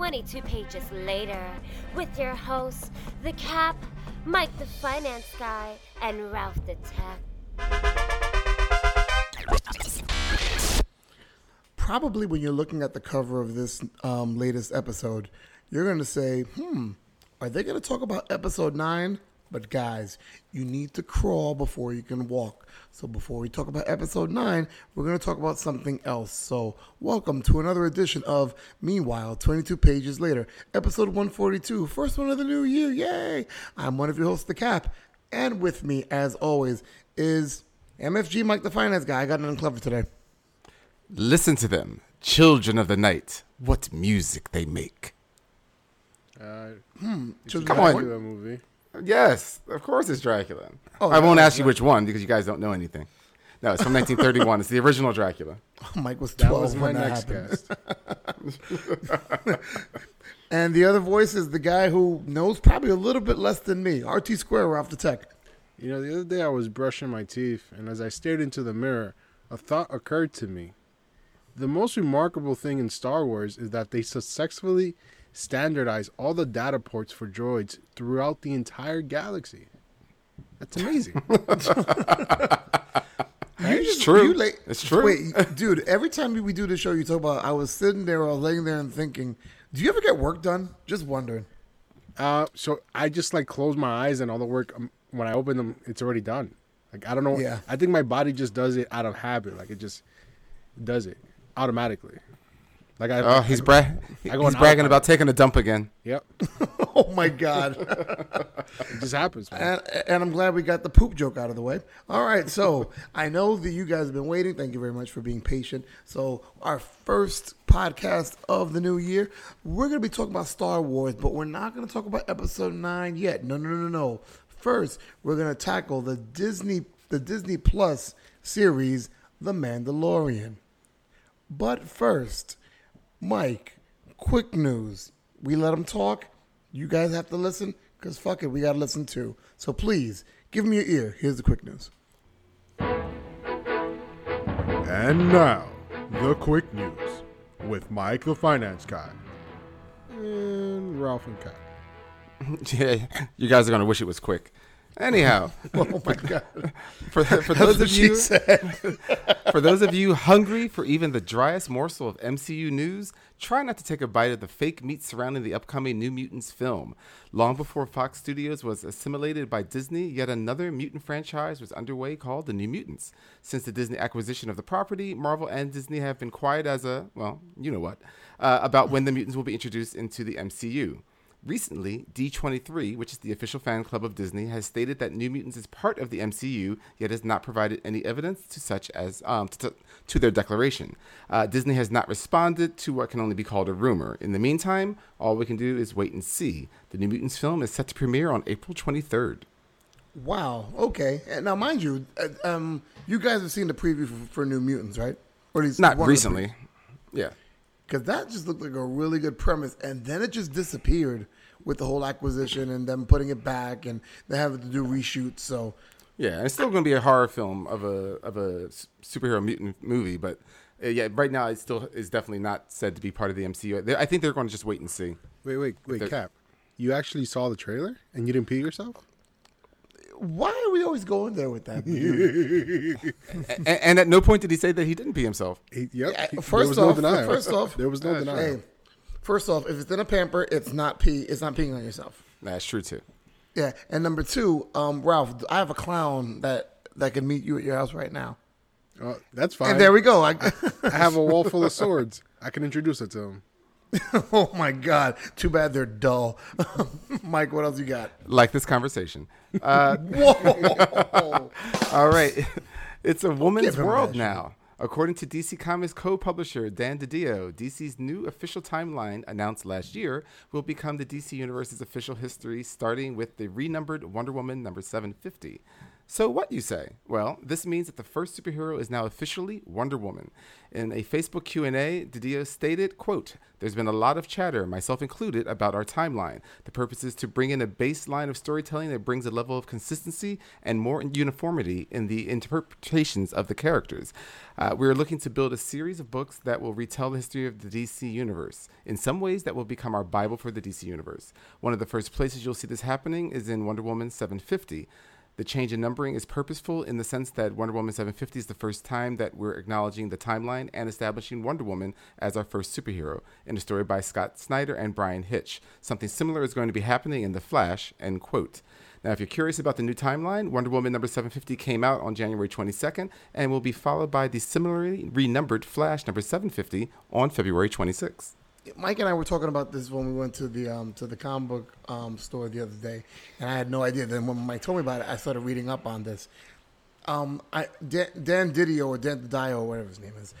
22 pages later, with your hosts, The Cap, Mike the Finance Guy, and Ralph the Tech. Probably when you're looking at the cover of this latest episode, you're going to say, are they going to talk about episode 9? But guys, you need to crawl before you can walk. So before we talk about episode 9, we're going to talk about something else. So welcome to another edition of Meanwhile, 22 Pages Later, episode 142, first one of the new year, yay! I'm one of your hosts, The Cap, and with me, as always, is MFG Mike the Finance Guy. I got nothing clever today. Listen to them, children of the night, what music they make. Come on. Dracula movie. Yes, of course it's Dracula. Oh, I won't ask you which one because you guys don't know anything. No, it's from 1931. It's the original Dracula. Oh, Mike was 12 when that happened. And the other voice is the guy who knows probably a little bit less than me. RT Square, Ralph the Tech. You know, the other day I was brushing my teeth, and as I stared into the mirror, a thought occurred to me. The most remarkable thing in Star Wars is that they successfully standardize all the data ports for droids throughout the entire galaxy. That's amazing. It's true. Wait, dude, every time we do the show, you talk about, I was sitting there or laying there and thinking, do you ever get work done? Just wondering. So I just close my eyes and all the work, when I open them, it's already done. I don't know. Yeah. I think my body just does it out of habit. It just does it automatically. He's bragging about taking a dump again. Yep. Oh, my God. It just happens, man. And I'm glad we got the poop joke out of the way. All right. So I know that you guys have been waiting. Thank you very much for being patient. So our first podcast of the new year, we're going to be talking about Star Wars, but we're not going to talk about episode 9 yet. No. First, we're going to tackle the Disney Plus series, The Mandalorian. But first, Mike, quick news. We let them talk. You guys have to listen because fuck it, we got to listen too. So please, give me your ear. Here's the quick news. And now, the quick news with Mike the Finance Guy and Ralph and Kai. Yeah, you guys are going to wish it was quick. Anyhow, oh my God. For those of you hungry for even the driest morsel of MCU news, try not to take a bite of the fake meat surrounding the upcoming New Mutants film. Long before Fox Studios was assimilated by Disney, yet another mutant franchise was underway called the New Mutants. Since the Disney acquisition of the property, Marvel and Disney have been quiet as about when the mutants will be introduced into the MCU. Recently, D23, which is the official fan club of Disney, has stated that New Mutants is part of the MCU, yet has not provided any evidence to their declaration. Disney has not responded to what can only be called a rumor. In the meantime, all we can do is wait and see. The New Mutants film is set to premiere on April 23rd. Wow. Okay. Now, mind you, you guys have seen the preview for New Mutants, right? Or at least not recently. Yeah. Because that just looked like a really good premise. And then it just disappeared with the whole acquisition and them putting it back and they having to do reshoots. So, yeah, it's still going to be a horror film of a superhero mutant movie. But, yeah, right now it still is definitely not said to be part of the MCU. I think they're going to just wait and see. Wait, Cap. You actually saw the trailer and you didn't pee yourself? Why are we always going there with that? and at no point did he say that he didn't pee himself. There was no denial. Hey, first off, if it's in a pamper, it's not peeing on yourself. That's true too. Yeah, and number two, Ralph, I have a clown that can meet you at your house right now. That's fine. And there we go. I have a wall full of swords. I can introduce it to him. Oh, my God. Too bad they're dull. Mike, what else you got? Like this conversation. Whoa. All right. It's a woman's world now. According to DC Comics co-publisher Dan DiDio, DC's new official timeline, announced last year, will become the DC Universe's official history, starting with the renumbered Wonder Woman number 750. So what, you say? Well, this means that the first superhero is now officially Wonder Woman. In a Facebook Q&A, DiDio stated, quote, "There's been a lot of chatter, myself included, about our timeline. The purpose is to bring in a baseline of storytelling that brings a level of consistency and more uniformity in the interpretations of the characters. We are looking to build a series of books that will retell the history of the DC Universe. In some ways, that will become our Bible for the DC Universe. One of the first places you'll see this happening is in Wonder Woman 750. The change in numbering is purposeful in the sense that Wonder Woman 750 is the first time that we're acknowledging the timeline and establishing Wonder Woman as our first superhero in a story by Scott Snyder and Brian Hitch. Something similar is going to be happening in The Flash," end quote. Now, if you're curious about the new timeline, Wonder Woman number 750 came out on January 22nd and will be followed by the similarly renumbered Flash number 750 on February 26th. Mike and I were talking about this when we went to the comic book store the other day, and I had no idea. Then when Mike told me about it, I started reading up on this. Dan DiDio or Dan DiDio or whatever his name is,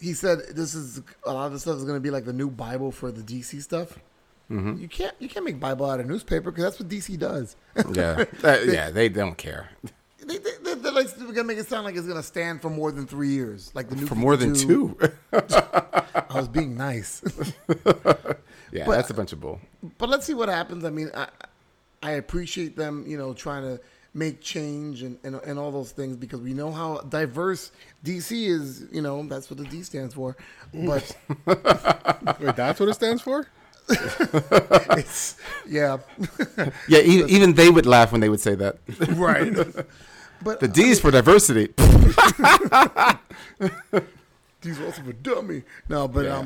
he said this is a lot of this stuff is going to be like the new Bible for the DC stuff. Mm-hmm. You can't make Bible out of newspaper because that's what DC does. Yeah, they don't care. They're like, we're gonna make it sound like it's gonna stand for more than 3 years, like the new for more than two. I was being nice. Yeah, but that's a bunch of bull. But let's see what happens. I mean, I appreciate them, you know, trying to make change and all those things because we know how diverse DC is. You know, that's what the D stands for. But wait, that's what it stands for. It's, yeah. Yeah. Even they would laugh when they would say that. Right. But the D's for diversity. D's also for dummy. No, but yeah.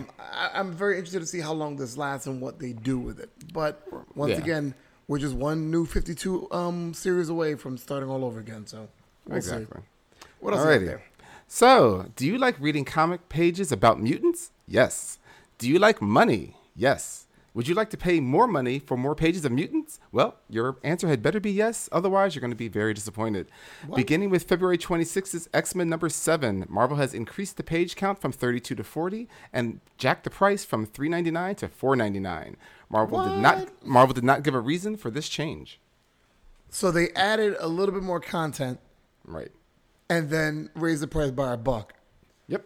I'm very interested to see how long this lasts and what they do with it. But once again, we're just one new 52 series away from starting all over again. So we'll see. What else is there? So, do you like reading comic pages about mutants? Yes. Do you like money? Yes. Would you like to pay more money for more pages of mutants? Well, your answer had better be yes. Otherwise, you're going to be very disappointed. What? Beginning with February 26th, X-Men number 7. Marvel has increased the page count from 32 to 40 and jacked the price from $3.99 to $4.99. Marvel did not give a reason for this change. So they added a little bit more content. Right. And then raised the price by $1. Yep.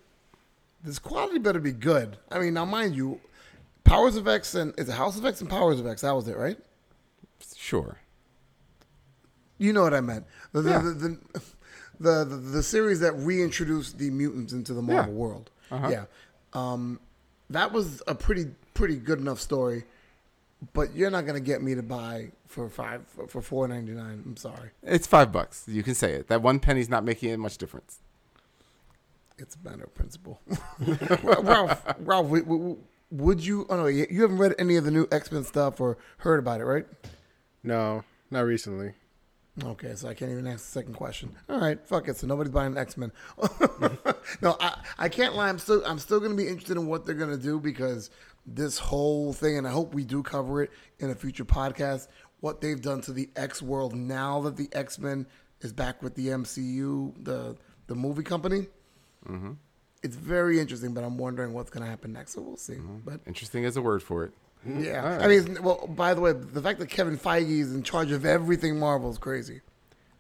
This quality better be good. I mean, now mind you, Powers of X and is it House of X and Powers of X? That was it, right? Sure. You know what I meant. The series that reintroduced the mutants into the Marvel world. Uh-huh. Yeah, that was a pretty good enough story. But you're not gonna get me to buy for $4.99. I'm sorry. It's $5. You can say it. That one penny's not making it much difference. It's a matter of principle, Ralph. Would you? Oh no, you haven't read any of the new X-Men stuff or heard about it, right? No, not recently. Okay, so I can't even ask the second question. All right, fuck it. So nobody's buying X-Men. No, I can't lie. I'm still going to be interested in what they're going to do because this whole thing, and I hope we do cover it in a future podcast. What they've done to the X world now that the X-Men is back with the MCU, the movie company. Mm-hmm. It's very interesting, but I'm wondering what's going to happen next, so we'll see. Mm-hmm. But interesting is a word for it. Yeah. Right. I mean, well, by the way, the fact that Kevin Feige is in charge of everything Marvel is crazy.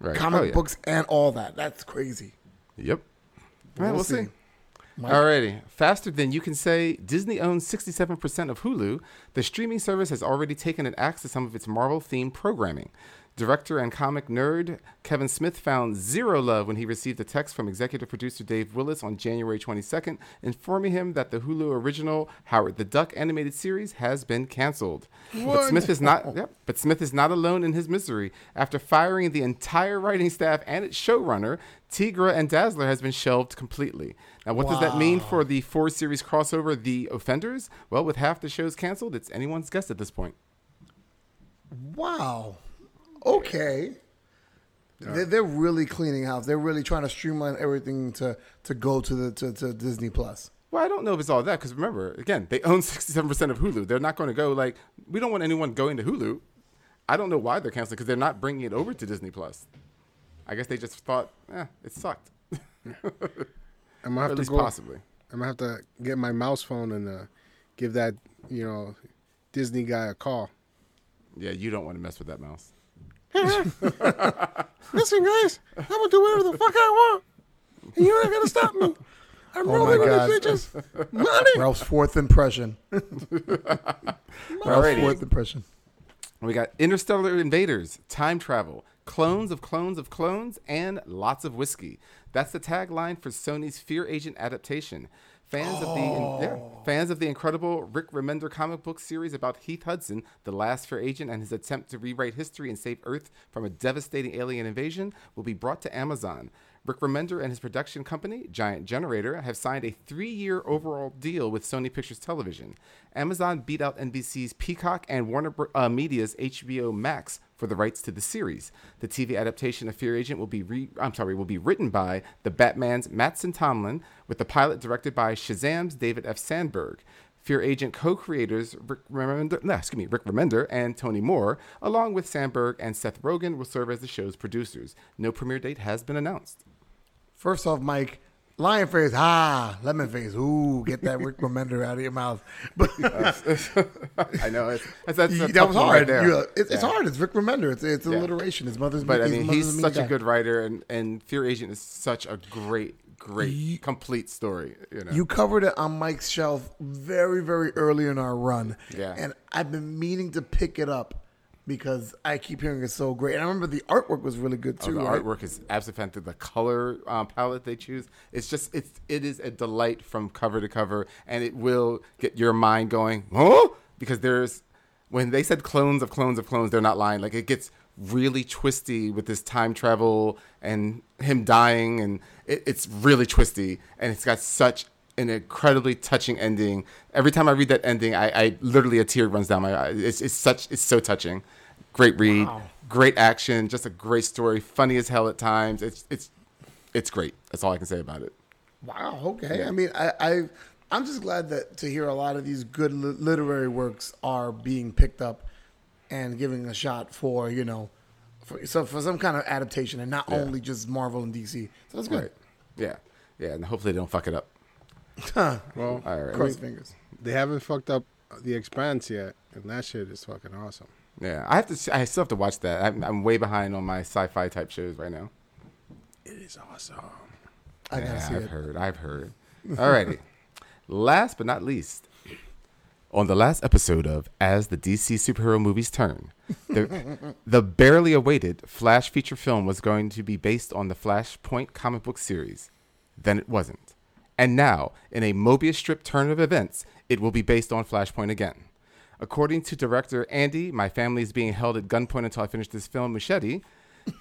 Right. Comic books and all that. That's crazy. Yep. All right, we'll see. Alrighty. Faster than you can say, Disney owns 67% of Hulu. The streaming service has already taken an axe to some of its Marvel-themed programming. Director and comic nerd Kevin Smith found zero love when he received a text from executive producer Dave Willis on January 22nd informing him that the Hulu original Howard the Duck animated series has been canceled. But Smith is not alone in his misery. After firing the entire writing staff and its showrunner, Tigra and Dazzler has been shelved completely. Now, what does that mean for the 4-series crossover, The Offenders? Well, with half the shows canceled, it's anyone's guess at this point. Wow. Okay. They're really cleaning house. They're really trying to streamline everything to go to Disney Plus. Well, I don't know if it's all that because remember, again, they own 67% of Hulu. They're not going to go like, we don't want anyone going to Hulu. I don't know why they're canceling because they're not bringing it over to Disney Plus. I guess they just thought, it sucked. I'm going to have to get my mouse phone and give that, Disney guy a call. Yeah, you don't want to mess with that mouse. Listen, guys, I'm going to do whatever the fuck I want. And you're not going to stop me. I'm rolling with these bitches. Money. Ralph's fourth impression. Ralph's fourth impression. We got interstellar invaders, time travel, clones of clones of clones, and lots of whiskey. That's the tagline for Sony's Fear Agent adaptation. Fans of the incredible Rick Remender comic book series about Heath Hudson, the last Fear Agent, and his attempt to rewrite history and save Earth from a devastating alien invasion will be brought to Amazon. Rick Remender and his production company, Giant Generator, have signed a 3-year overall deal with Sony Pictures Television. Amazon beat out NBC's Peacock and Warner Media's HBO Max for the rights to the series. The TV adaptation of Fear Agent will be written by the Batman's Mattson Tomlin, with the pilot directed by Shazam's David F. Sandberg. Fear Agent co-creators Rick Remender and Tony Moore, along with Sandberg and Seth Rogen, will serve as the show's producers. No premiere date has been announced. First off, Mike, lion face, lemon face, ooh, get that Rick Remender out of your mouth. But I know that was hard. Right there. It's hard. It's Rick Remender. It's alliteration. His mother's. But he's such a good writer, and Fear Agent is such a great, complete story. You covered it on Mike's shelf very, very early in our run. Yeah. And I've been meaning to pick it up because I keep hearing it's so great. And I remember the artwork was really good too. The artwork is absolutely fantastic. The color palette they choose. It's just, it is a delight from cover to cover, and it will get your mind going, huh? Because when they said clones of clones of clones, they're not lying. Like, it gets really twisty with this time travel and him dying, and it's really twisty, and it's got such an incredibly touching ending. Every time I read that ending, I literally, a tear runs down my eye. It's so touching. Great read, wow. Great action, just a great story, funny as hell at times. It's great. That's all I can say about it. Wow. Okay. Yeah. I mean, I'm just glad that to hear a lot of these good literary works are being picked up and giving a shot for some kind of adaptation, and not only just Marvel and DC. So that's good. Yeah. Yeah. And hopefully they don't fuck it up. Well, cross fingers. They haven't fucked up The Expanse yet, and that shit is fucking awesome. Yeah. I still have to watch that. I'm way behind on my sci-fi type shows right now. It is awesome. I've heard. Alrighty. Last but not least, on the last episode of As the DC Superhero Movies Turn, the barely awaited Flash feature film was going to be based on the Flashpoint comic book series. Then it wasn't. And now, in a Mobius strip turn of events, it will be based on Flashpoint again. According to director Andy, my family is being held at gunpoint until I finish this film, Muschietti,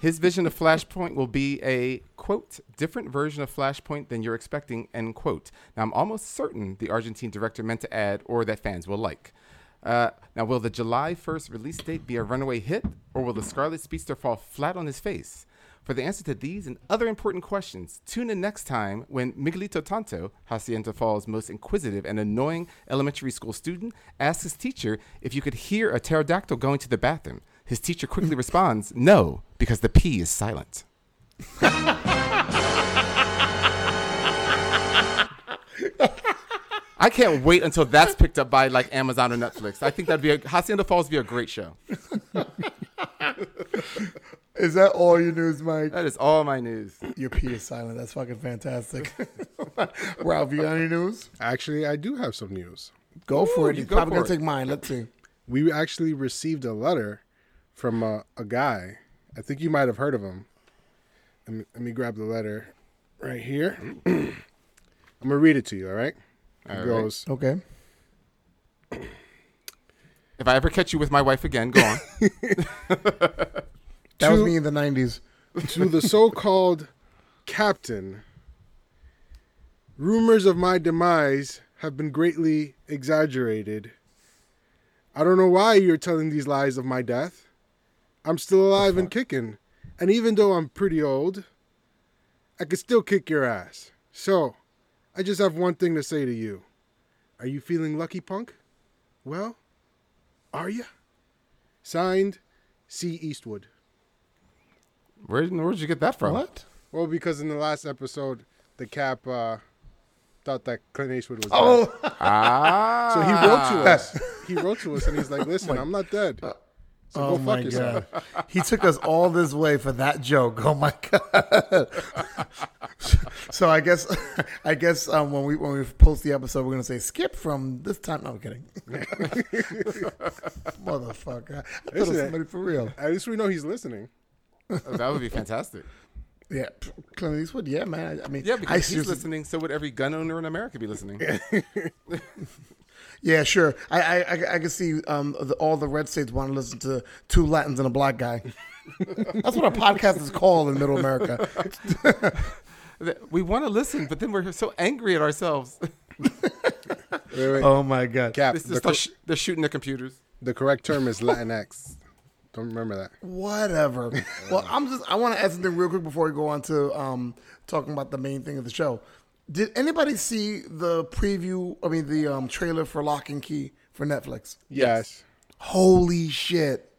his vision of Flashpoint will be a, quote, different version of Flashpoint than you're expecting, end quote. Now, I'm almost certain the Argentine director meant to add, or that fans will like. Now, will the July 1st release date be a runaway hit, or will the Scarlet Speedster fall flat on his face? For the answer to these and other important questions, tune in next time when Miguelito Tonto, Hacienda Falls' most inquisitive and annoying elementary school student, asks his teacher if you could hear a pterodactyl going to the bathroom. His teacher quickly responds, no, because the P is silent. I can't wait until that's picked up by like Amazon or Netflix. I think that'd be Hacienda Falls would be a great show. Is that all your news, Mike? That is all my news. Your P is silent. That's fucking fantastic. Ralph, you got any news? Actually, I do have some news. Go for it. You're probably going to take mine. Let's see. We actually received a letter from a guy. I think you might have heard of him. Let me grab the letter right here. I'm going to read it to you, all right? It goes. Okay. If I ever catch you with my wife again, go on. That was me in the 90s. To the so-called captain, rumors of my demise have been greatly exaggerated. I don't know why you're telling these lies of my death. I'm still alive and kicking. And even though I'm pretty old, I could still kick your ass. So, I just have one thing to say to you. Are you feeling lucky, punk? Well, are you? Signed, C. Eastwood. Where did you get that from? What? Well, because in the last episode, the Cap thought that Clint Eastwood was dead. So he wrote to us. He wrote to us, and he's like, listen, I'm not dead. So oh, go fuck yourself. God. He took us all this way for that joke. Oh my God. So I guess when we post the episode, we're gonna say skip from this time. No, I'm kidding. Motherfucker. I thought it was somebody for real. At least we know he's listening. Oh, that would be fantastic. Yeah, Clint Eastwood. Yeah, man. I mean, yeah, because he's listening. So would every gun owner in America be listening? Yeah, sure. I can see all the red states want to listen to two Latins and a black guy. That's what our podcast is called in Middle America. We want to listen, but then we're so angry at ourselves. Wait. Oh my God! Cap, they're shooting their computers. The correct term is Latinx. Don't remember that. Whatever. Well, I want to ask something real quick before we go on to talking about the main thing of the show. Did anybody see the preview? I mean, the trailer for Lock and Key for Netflix. Yes. Holy shit.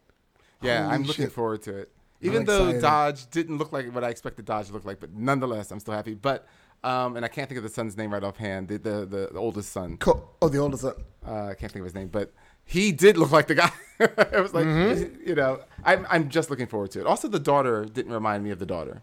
Yeah, I'm looking forward to it. Even though Dodge didn't look like what I expected Dodge to look like, but nonetheless, I'm still happy. But and I can't think of the son's name right offhand. The oldest son. The oldest son. I can't think of his name, but he did look like the guy. It was like you know, I'm just looking forward to it. Also, the daughter didn't remind me of the daughter.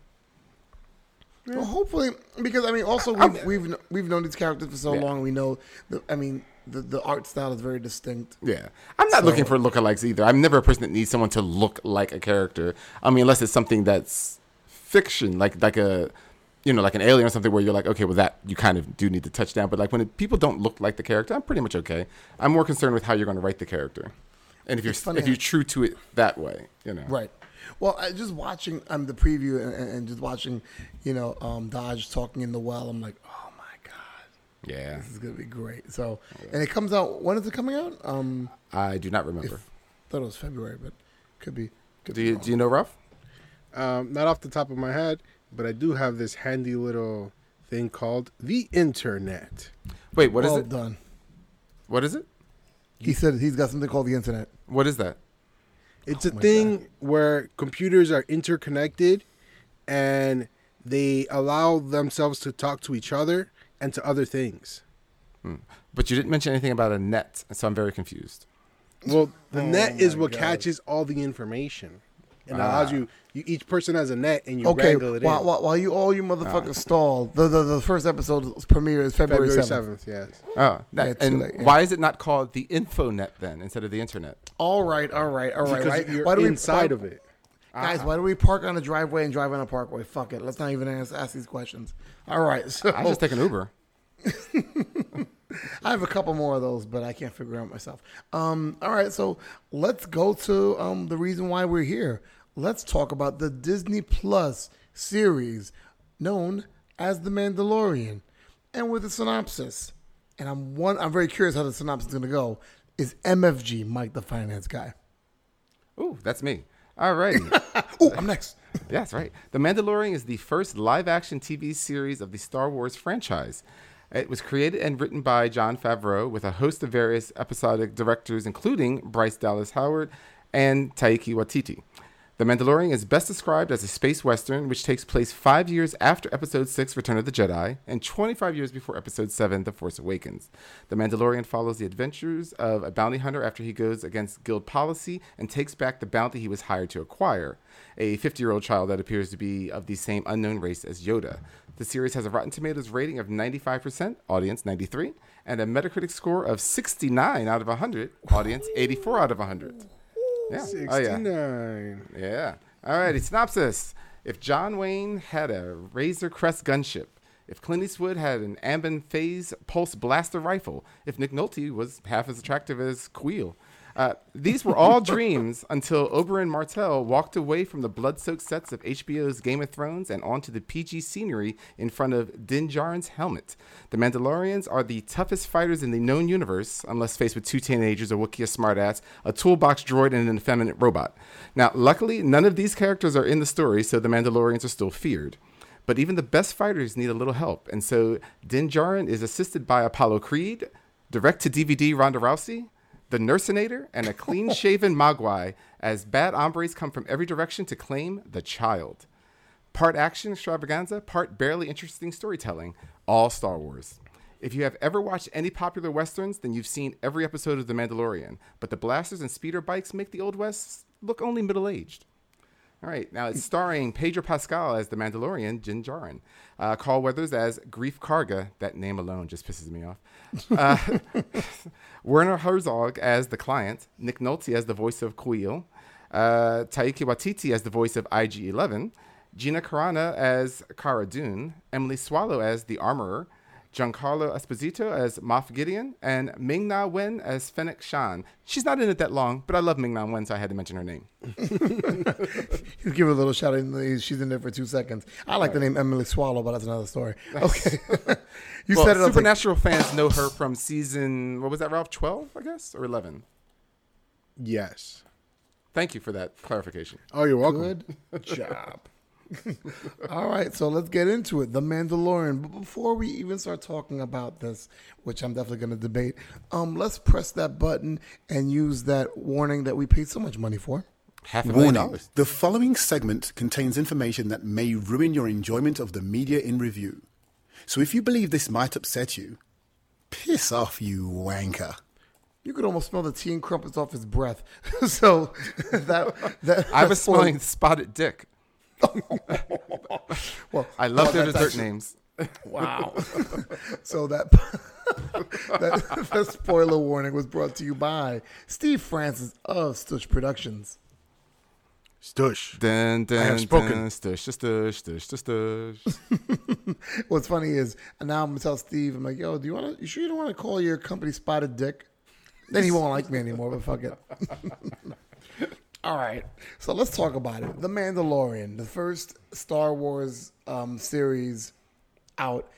Well, hopefully, because I mean, also we've known these characters for so long. We know, the art style is very distinct. Yeah, I'm not looking for lookalikes either. I'm never a person that needs someone to look like a character. I mean, unless it's something that's fiction, like a, you know, like an alien or something, where you're like, okay, well that you kind of do need to touch down. But like when people don't look like the character, I'm pretty much okay. I'm more concerned with how you're going to write the character, and if you're true to it that way, you know, right. Well, just watching the preview and just watching, you know, Dodge talking in the well, I'm like, oh my God, yeah, this is gonna be great. So, and it comes out. When is it coming out? I do not remember. I thought it was February, but could be. Do you know, Ralph? Not off the top of my head, but I do have this handy little thing called the internet. Wait, what is it? Well done. What is it? He said he's got something called the internet. What is that? It's a thing where computers are interconnected and they allow themselves to talk to each other and to other things. Hmm. But you didn't mention anything about a net, so I'm very confused. Well, the net is what catches all the information and allows you each person has a net and you wrangle it in. While you all you motherfuckers stall, the first episode's premiere is February 7th. Yes. Oh, why is it not called the InfoNet then instead of the internet? All right. Because you're inside of it. Guys, why do we park on a driveway and drive on a parkway? Fuck it. Let's not even ask these questions. All right. So I just take an Uber. I have a couple more of those, but I can't figure it out myself. All right. So let's go to the reason why we're here. Let's talk about the Disney Plus series known as The Mandalorian, and with a synopsis. And I'm very curious how the synopsis is going to go. Is MFG, Mike the Finance Guy? Ooh, that's me. All right. Ooh, I'm next. Yeah, that's right. The Mandalorian is the first live-action TV series of the Star Wars franchise. It was created and written by Jon Favreau with a host of various episodic directors, including Bryce Dallas Howard and Taika Waititi. The Mandalorian is best described as a space western, which takes place 5 years after Episode 6, Return of the Jedi, and 25 years before Episode 7, The Force Awakens. The Mandalorian follows the adventures of a bounty hunter after he goes against guild policy and takes back the bounty he was hired to acquire, a 50-year-old child that appears to be of the same unknown race as Yoda. The series has a Rotten Tomatoes rating of 95%, audience 93, and a Metacritic score of 69 out of 100, audience 84 out of 100. Yeah. 69. Oh, yeah. All right. Synopsis. If John Wayne had a Razor Crest gunship, if Clint Eastwood had an Ambban Phase-Pulse Blaster rifle, if Nick Nolte was half as attractive as Kuiil. These were all dreams until Oberyn Martell walked away from the blood-soaked sets of HBO's Game of Thrones and onto the PG scenery in front of Din Djarin's helmet. The Mandalorians are the toughest fighters in the known universe, unless faced with two teenagers, a Wookiee smartass, a toolbox droid, and an effeminate robot. Now, luckily, none of these characters are in the story, so the Mandalorians are still feared. But even the best fighters need a little help, and so Din Djarin is assisted by Apollo Creed, direct-to-DVD Ronda Rousey, the Nursinator, and a clean-shaven Mogwai as bad hombres come from every direction to claim the child. Part action extravaganza, part barely interesting storytelling, all Star Wars. If you have ever watched any popular Westerns, then you've seen every episode of The Mandalorian, but the blasters and speeder bikes make the Old West look only middle-aged. All right, now it's starring Pedro Pascal as the Mandalorian, Din Djarin. Carl Weathers as Grief Karga. That name alone just pisses me off. Werner Herzog as the client. Nick Nolte as the voice of Kuiil. Taika Waititi as the voice of IG-11. Gina Carano as Cara Dune. Emily Swallow as the Armorer. Giancarlo Esposito as Moff Gideon. And Ming-Na Wen as Fennec Shan. She's not in it that long, but I love Ming-Na Wen, so I had to mention her name. You give her a little shout out. She's in there for 2 seconds. I like the name Emily Swallow, but that's another story. Okay. You said it. Supernatural fans know her from season, what was that, Ralph? 12, I guess? Or 11? Yes. Thank you for that clarification. Oh, you're welcome. Good job. All right, so let's get into it. The Mandalorian. But before we even start talking about this, which I'm definitely going to debate, let's press that button and use that warning that we paid so much money for. $500,000. The following segment contains information that may ruin your enjoyment of the media in review. So if you believe this might upset you, piss off, you wanker. You could almost smell the tea and crumpets off his breath. So that I was smelling spotted dick. Well, I love their dessert names. Wow. So that spoiler warning was brought to you by Steve Francis of Stush Productions. Stush. Dun, dun, I have spoken. Dun, stush, stush, stush, stush. What's funny is now I'm going to tell Steve, I'm like, yo, you sure you don't want to call your company Spotted Dick? Then he won't like me anymore, but fuck it. All right, so let's talk about it. The Mandalorian, the first Star Wars series out.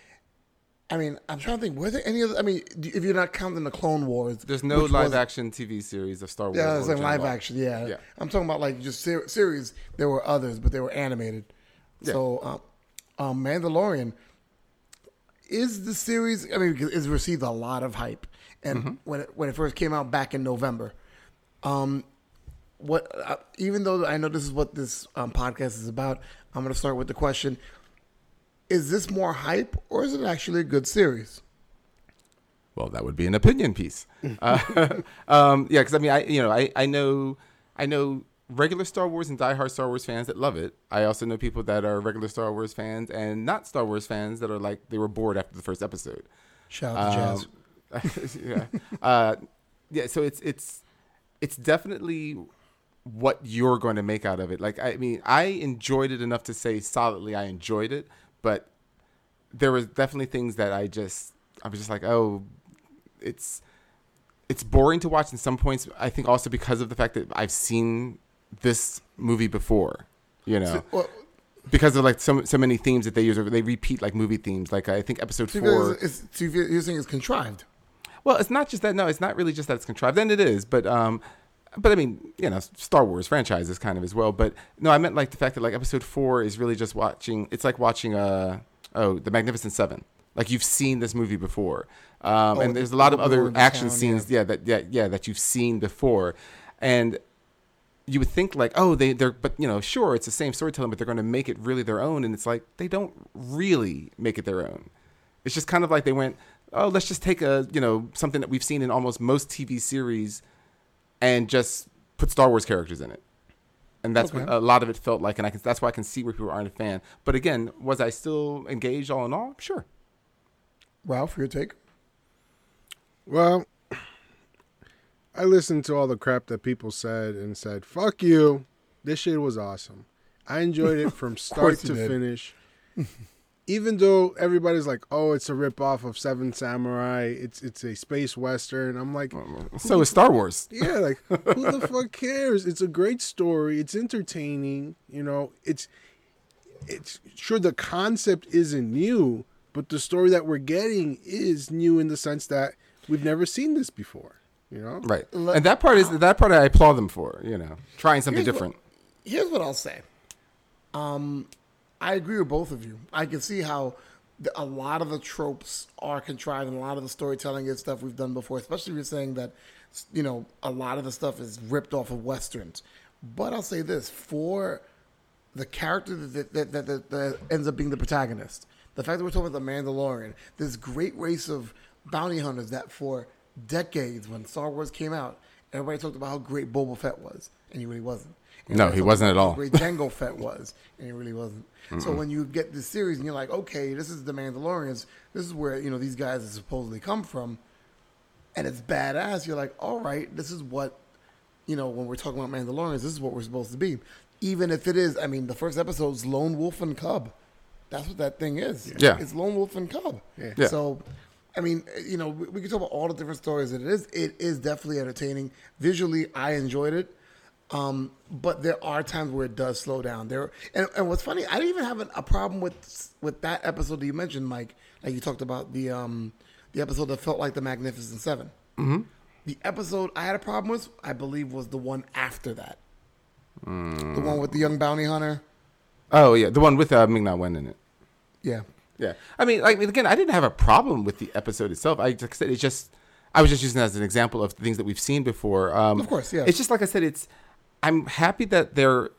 I mean, I'm trying to think, were there any other? I mean, if you're not counting the Clone Wars. There's no live-action TV series of Star Wars. Yeah, it's like live-action, yeah. I'm talking about like just series. There were others, but they were animated. Yeah. So Mandalorian is the series, I mean, because it's received a lot of hype. And when it first came out back in November, even though I know this is what this podcast is about, I'm going to start with the question: is this more hype or is it actually a good series? Well, that would be an opinion piece. Yeah, because I mean, I know regular Star Wars and diehard Star Wars fans that love it. I also know people that are regular Star Wars fans and not Star Wars fans that are like they were bored after the first episode. Shout out to Jazz. So it's definitely what you're going to make out of it. Like, I mean, I enjoyed it enough to say solidly I enjoyed it, but there was definitely things that I was just like, oh, it's boring to watch in some points. I think also because of the fact that I've seen this movie before, you know. Because of like so many themes that they use, or they repeat like movie themes. Like I think episode 4. So you're saying it's contrived. Well, it's not just that. No, it's not really just that it's contrived. Then it is, but I mean, you know, Star Wars franchises kind of as well. But no, I meant like the fact that like episode 4 is really just watching. It's like watching the Magnificent Seven. Like you've seen this movie before, and there's a lot of other action scenes, that you've seen before, and you would think like, oh, but you know, sure, it's the same storytelling, but they're going to make it really their own, and it's like they don't really make it their own. It's just kind of like they went, oh, let's just take something that we've seen in almost most TV series, and just put Star Wars characters in it, and that's what a lot of it felt like, and that's why I can see where people aren't a fan. But again, was I still engaged all in all? Sure. Ralph, your take? Well, I listened to all the crap that people said and said, fuck you. This shit was awesome. I enjoyed it from start to finish. Even though everybody's like, oh, it's a ripoff of Seven Samurai. It's a space western. I'm like... So is Star Wars. Yeah, like, who the fuck cares? It's a great story. It's entertaining. You know, it's sure, the concept isn't new, but the story that we're getting is new in the sense that we've never seen this before. You know? Right. And that part I applaud them for, you know, trying something different. Here's what I'll say. I agree with both of you. I can see how a lot of the tropes are contrived and a lot of the storytelling is stuff we've done before, especially if you're saying that, you know, a lot of the stuff is ripped off of Westerns. But I'll say this, for the character that ends up being the protagonist, the fact that we're talking about the Mandalorian, this great race of bounty hunters that for decades when Star Wars came out, everybody talked about how great Boba Fett was. and he really wasn't. And no, he wasn't at all. Great Jango Fett was, and he really wasn't. Mm-mm. So when you get this series and you're like, okay, this is the Mandalorians. This is where, you know, these guys are supposedly come from, and it's badass. You're like, all right, this is what, you know, when we're talking about Mandalorians, this is what we're supposed to be. Even if it is, I mean, the first episode's Lone Wolf and Cub. That's what that thing is. Yeah. It's Lone Wolf and Cub. Yeah. Yeah. So, I mean, you know, we can talk about all the different stories that it is. It is definitely entertaining. Visually, I enjoyed it. But there are times where it does slow down. And what's funny, I didn't even have a problem with that episode that you mentioned, Mike. Like you talked about the episode that felt like the Magnificent Seven. Mm-hmm. The episode I had a problem with, I believe, was the one after that. Mm. The one with the young bounty hunter. Oh, yeah. The one with Ming-Na Wen in it. Yeah. Yeah. I mean, like, again, I didn't have a problem with the episode itself. Like I said, it's just, I was just using it as an example of things that we've seen before. Of course, yeah. It's just, like I said, it's, I'm happy that they were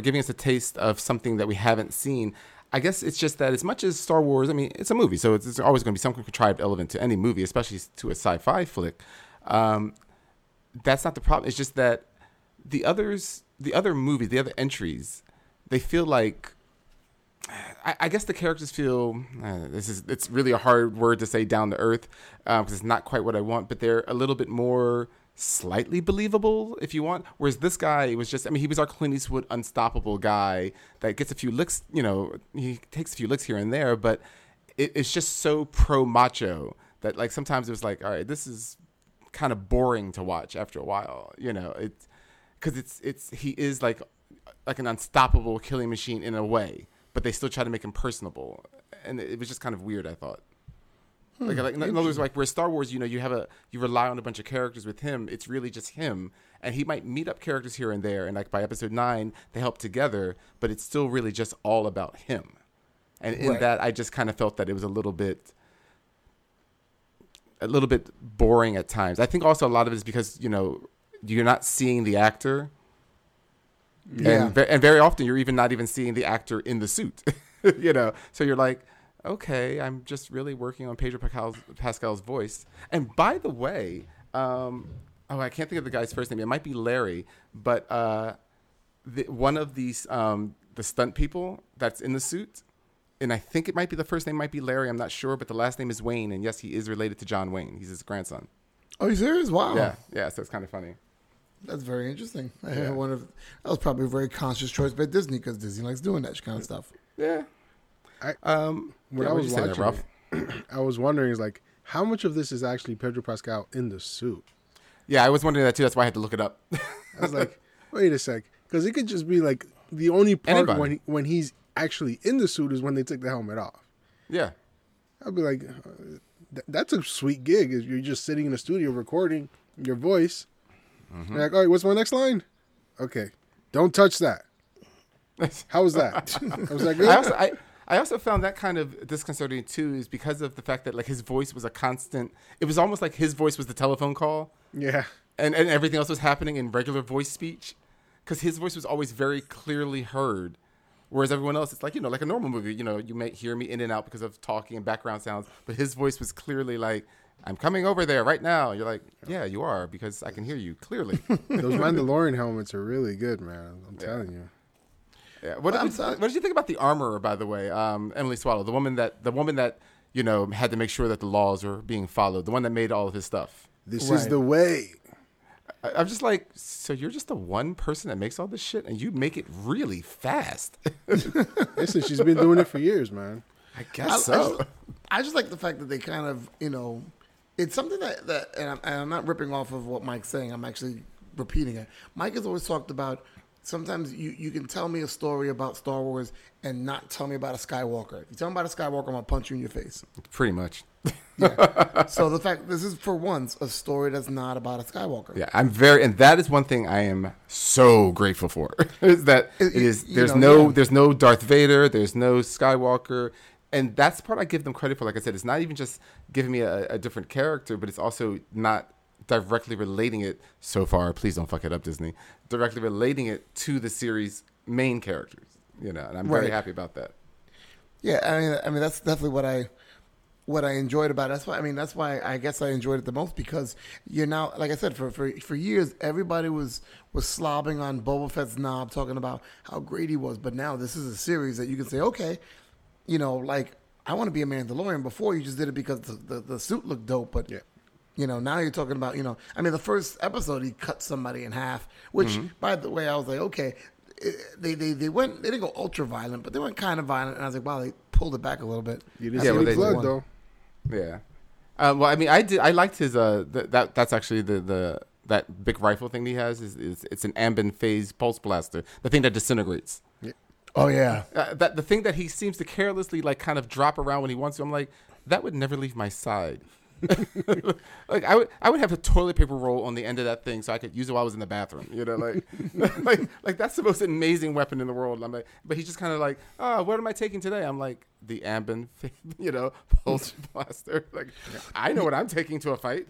giving us a taste of something that we haven't seen. I guess it's just that as much as Star Wars, I mean, it's a movie, so it's always going to be some contrived element to any movie, especially to a sci-fi flick. That's not the problem. It's just that the other entries, they feel like, I guess the characters feel, it's really a hard word to say, down to earth, because it's not quite what I want, but they're a little bit more slightly believable, if you want. Whereas this guy was just, I mean, he was our Clint Eastwood unstoppable guy that gets a few licks, you know, he takes a few licks here and there, but it's just so pro-macho that, like, sometimes it was like, all right, this is kind of boring to watch after a while, you know, because he is like an unstoppable killing machine in a way, but they still try to make him personable, and it was just kind of weird, I thought. Like in other words, like where Star Wars, you know, you rely on a bunch of characters. With him, it's really just him, and he might meet up characters here and there, and like by episode 9, they help together, but it's still really just all about him. And in that, I just kind of felt that it was a little bit boring at times. I think also a lot of it is because, you know, you're not seeing the actor, yeah, and very often you're not even seeing the actor in the suit, you know. So you're like, okay, I'm just really working on Pedro Pascal's voice. And by the way, I can't think of the guy's first name. It might be Larry, but one of these the stunt people that's in the suit, and I think it might be, the first name might be Larry. I'm not sure, but the last name is Wayne, and yes, he is related to John Wayne. He's his grandson. Oh, you serious? Wow. Yeah, yeah. So it's kind of funny. That's very interesting. That was probably a very conscious choice by Disney, because Disney likes doing that kind of stuff. Yeah. I was watching it, I was wondering, is like, how much of this is actually Pedro Pascal in the suit? Yeah, I was wondering that too. That's why I had to look it up. I was like, wait a sec, because it could just be like the only part anybody. when he's actually in the suit is when they take the helmet off. Yeah, I'd be like, that's a sweet gig. Is you're just sitting in a studio recording your voice. Mm-hmm. You're like, all right, what's my next line? Okay, don't touch that. How was that? I was like, yeah. I also found that kind of disconcerting too, is because of the fact that like his voice was a constant. It was almost like his voice was the telephone call. Yeah, and everything else was happening in regular voice speech, because his voice was always very clearly heard, whereas everyone else, it's like, you know, like a normal movie, you know, you may hear me in and out because of talking and background sounds, but his voice was clearly like, I'm coming over there right now. You're like, yeah, you are, because I can hear you clearly. Those Mandalorian helmets are really good, man. I'm telling you. Yeah. What did you think about the armorer, by the way? Emily Swallow, the woman that you know had to make sure that the laws were being followed, the one that made all of his stuff. This is the way. I'm just like, so you're just the one person that makes all this shit, and you make it really fast. Listen, she's been doing it for years, man. I guess I just like the fact that they kind of, you know, it's something that and I'm not ripping off of what Mike's saying. I'm actually repeating it. Mike has always talked about, sometimes you can tell me a story about Star Wars and not tell me about a Skywalker. If you tell me about a Skywalker, I'm going to punch you in your face. Pretty much. Yeah. So the fact, this is for once a story that's not about a Skywalker. Yeah, and that is one thing I am so grateful for. Is that there's no Darth Vader, there's no Skywalker. And that's the part I give them credit for. Like I said, it's not even just giving me a different character, but it's also not directly relating it so far. Please don't fuck it up, Disney. Directly relating it to the series' main characters, you know, and I'm very happy about that. Yeah, I mean, that's definitely what I what I enjoyed about it. That's why I guess I enjoyed it the most, because you're now, like I said, for years everybody was slobbing on Boba Fett's knob, talking about how great he was. But now this is a series that you can say, okay, you know, like, I want to be a Mandalorian. Before, you just did it because the suit looked dope, but yeah. You know, now you're talking about, you know, I mean, the first episode, he cut somebody in half, which, mm-hmm. by the way, I was like, okay, they didn't go ultra violent, but they went kind of violent, and I was like, wow, they pulled it back a little bit. You didn't see any blood, though. Yeah. Well, I mean, I liked his, that's actually that big rifle thing he has, it's an Ambban Phase-Pulse Blaster, the thing that disintegrates. Yeah. Oh, yeah. That the thing that he seems to carelessly, like, kind of drop around when he wants to. I'm like, that would never leave my side. Like, I would have a toilet paper roll on the end of that thing so I could use it while I was in the bathroom. You know, like, like that's the most amazing weapon in the world. And I'm like, but he's just kind of like, oh, what am I taking today? I'm like, the Ambban, you know, Pulse Blaster. Like, I know what I'm taking to a fight.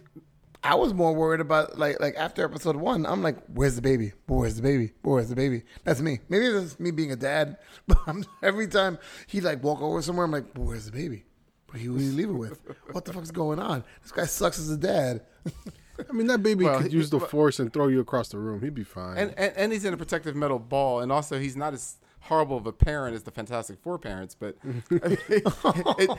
I was more worried about, like after episode one, I'm like, where's the baby? Where's the baby? Where's the baby? That's me. Maybe that's me being a dad, but every time he, like, walk over somewhere, I'm like, where's the baby? Who did he leave it with? What the fuck's going on? This guy sucks as a dad. I mean, that baby could use the force and throw you across the room. He'd be fine. And he's in a protective metal ball. And also, he's not as horrible of a parent as the Fantastic Four parents. But I mean,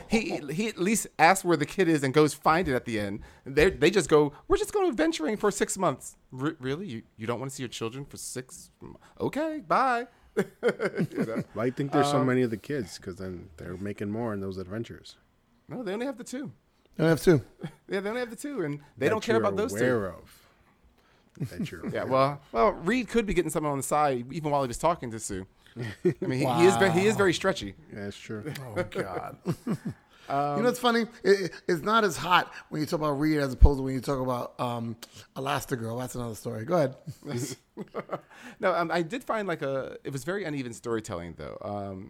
he at least asks where the kid is and goes find it at the end. They just go, we're just going adventuring for 6 months. Really? You don't want to see your children for 6 months? Okay, bye. You know? Well, I think there's so many of the kids because then they're making more in those adventures. No, they only have the two. They only have two. Yeah, they only have the two, and they don't care about those two. That you're aware of. That you're aware of. Yeah, well, Reed could be getting something on the side even while he was talking to Sue. I mean, wow. he is very stretchy. Yeah, that's true. Oh, God. You know what's funny? It's not as hot when you talk about Reed as opposed to when you talk about Elastigirl. That's another story. Go ahead. No, I did find it was very uneven storytelling, though.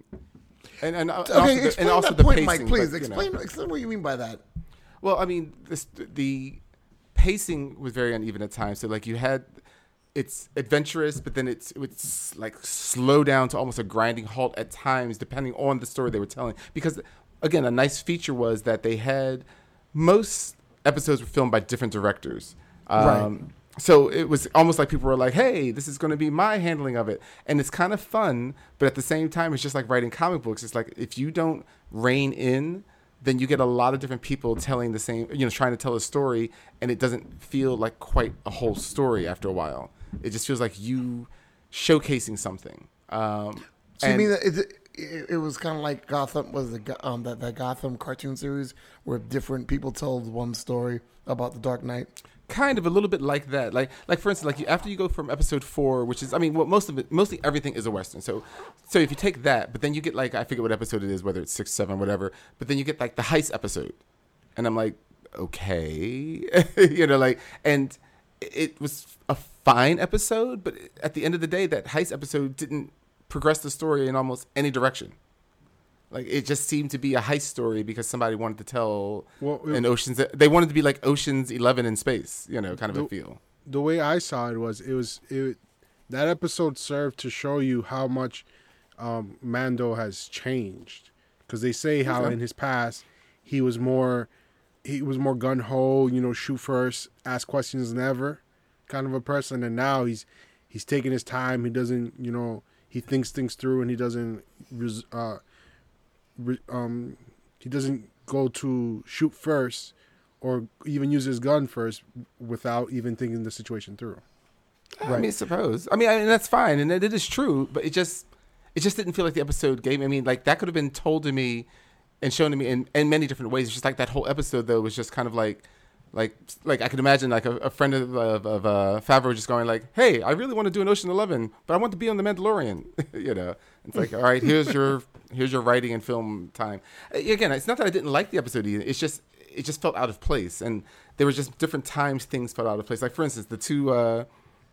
And okay, explain that point, Mike, please. Explain what you mean by that. Well, I mean, the pacing was very uneven at times. So, like, you had, it's adventurous, but then it would, like, slow down to almost a grinding halt at times, depending on the story they were telling. Because, again, a nice feature was that they had, most episodes were filmed by different directors. Right. So it was almost like people were like, hey, this is going to be my handling of it. And it's kind of fun, but at the same time, it's just like writing comic books. It's like, if you don't rein in, then you get a lot of different people telling the same, you know, trying to tell a story, and it doesn't feel like quite a whole story after a while. It just feels like you showcasing something. So you mean that it was kind of like Gotham, was the, that Gotham cartoon series where different people told one story about the Dark Knight? Kind of a little bit like that, like for instance, like after you go from episode 4, which is, I mean, well, mostly everything is a Western. So if you take that, but then you get, like, I forget what episode it is, whether it's 6, 7, whatever. But then you get, like, the heist episode, and I'm like, okay, you know, like, and it was a fine episode, but at the end of the day, that heist episode didn't progress the story in almost any direction. Like, it just seemed to be a heist story because somebody wanted to tell they wanted to be like Ocean's 11 in space, you know, kind of a feel. The way I saw it was, that episode served to show you how much Mando has changed, because they say how in his past he was more gun ho, you know, shoot first, ask questions never, kind of a person, and now he's taking his time. He doesn't, you know, he thinks things through, and he doesn't go to shoot first or even use his gun first without even thinking the situation through. Right. I mean, that's fine, and it is true, but it just didn't feel like the episode gave me. I mean, like, that could have been told to me and shown to me in many different ways. It's just like that whole episode, though, was just kind of like I could imagine, like, a friend of Favreau just going like, hey, I really want to do an Ocean 11, but I want to be on The Mandalorian. You know, it's like, all right, here's your writing and film time. Again, it's not that I didn't like the episode either. It's just, it felt out of place, and there were just different times things felt out of place. Like, for instance, the two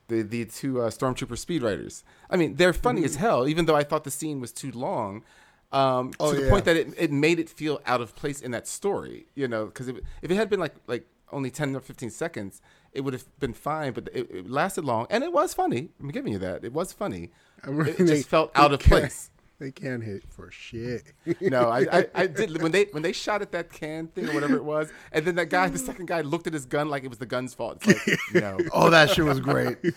Stormtrooper speed riders. I mean, they're funny as hell, even though I thought the scene was too long. The point that it made it feel out of place in that story. You know, because if it had been like only 10 or 15 seconds, it would have been fine, but it lasted long, and it was funny. I'm giving you that. It was funny. It just felt out of place. They can't hit for shit. No, I did when they shot at that can thing or whatever it was, and then that guy, the second guy, looked at his gun like it was the gun's fault. It's like, no. Oh, that shit was great. You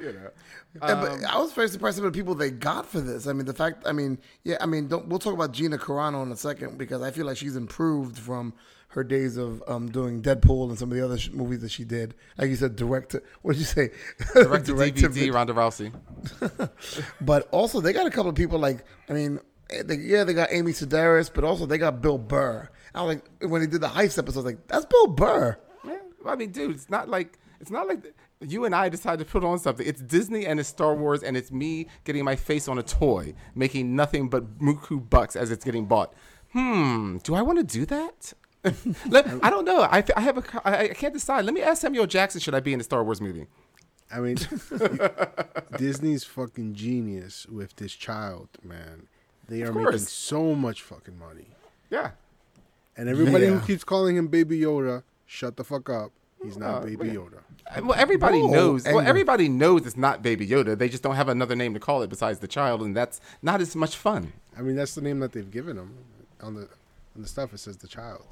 know, but I was very surprised at the people they got for this. I mean, the fact. I mean, yeah. I mean, we'll talk about Gina Carano in a second because I feel like she's improved from her days of doing Deadpool and some of the other movies that she did. Like you said, direct to DVD, Ronda Rousey. But also, they got a couple of people like, I mean, they got Amy Sedaris, but also they got Bill Burr. I was like, when they did the heist episode, I was like, that's Bill Burr. Yeah. I mean, dude, it's not like you and I decided to put on something. It's Disney and it's Star Wars and it's me getting my face on a toy, making nothing but muku bucks as it's getting bought. Do I want to do that? I don't know. I can't decide. Let me ask Samuel Jackson, should I be in a Star Wars movie? I mean, Disney's fucking genius with this child, man. They are making so much fucking money. Yeah. And everybody who keeps calling him Baby Yoda, shut the fuck up. He's not Baby Yoda. Well, everybody knows. Well, everybody knows it's not Baby Yoda. They just don't have another name to call it besides the child, and that's not as much fun. I mean, that's the name that they've given him on the stuff. It says the child.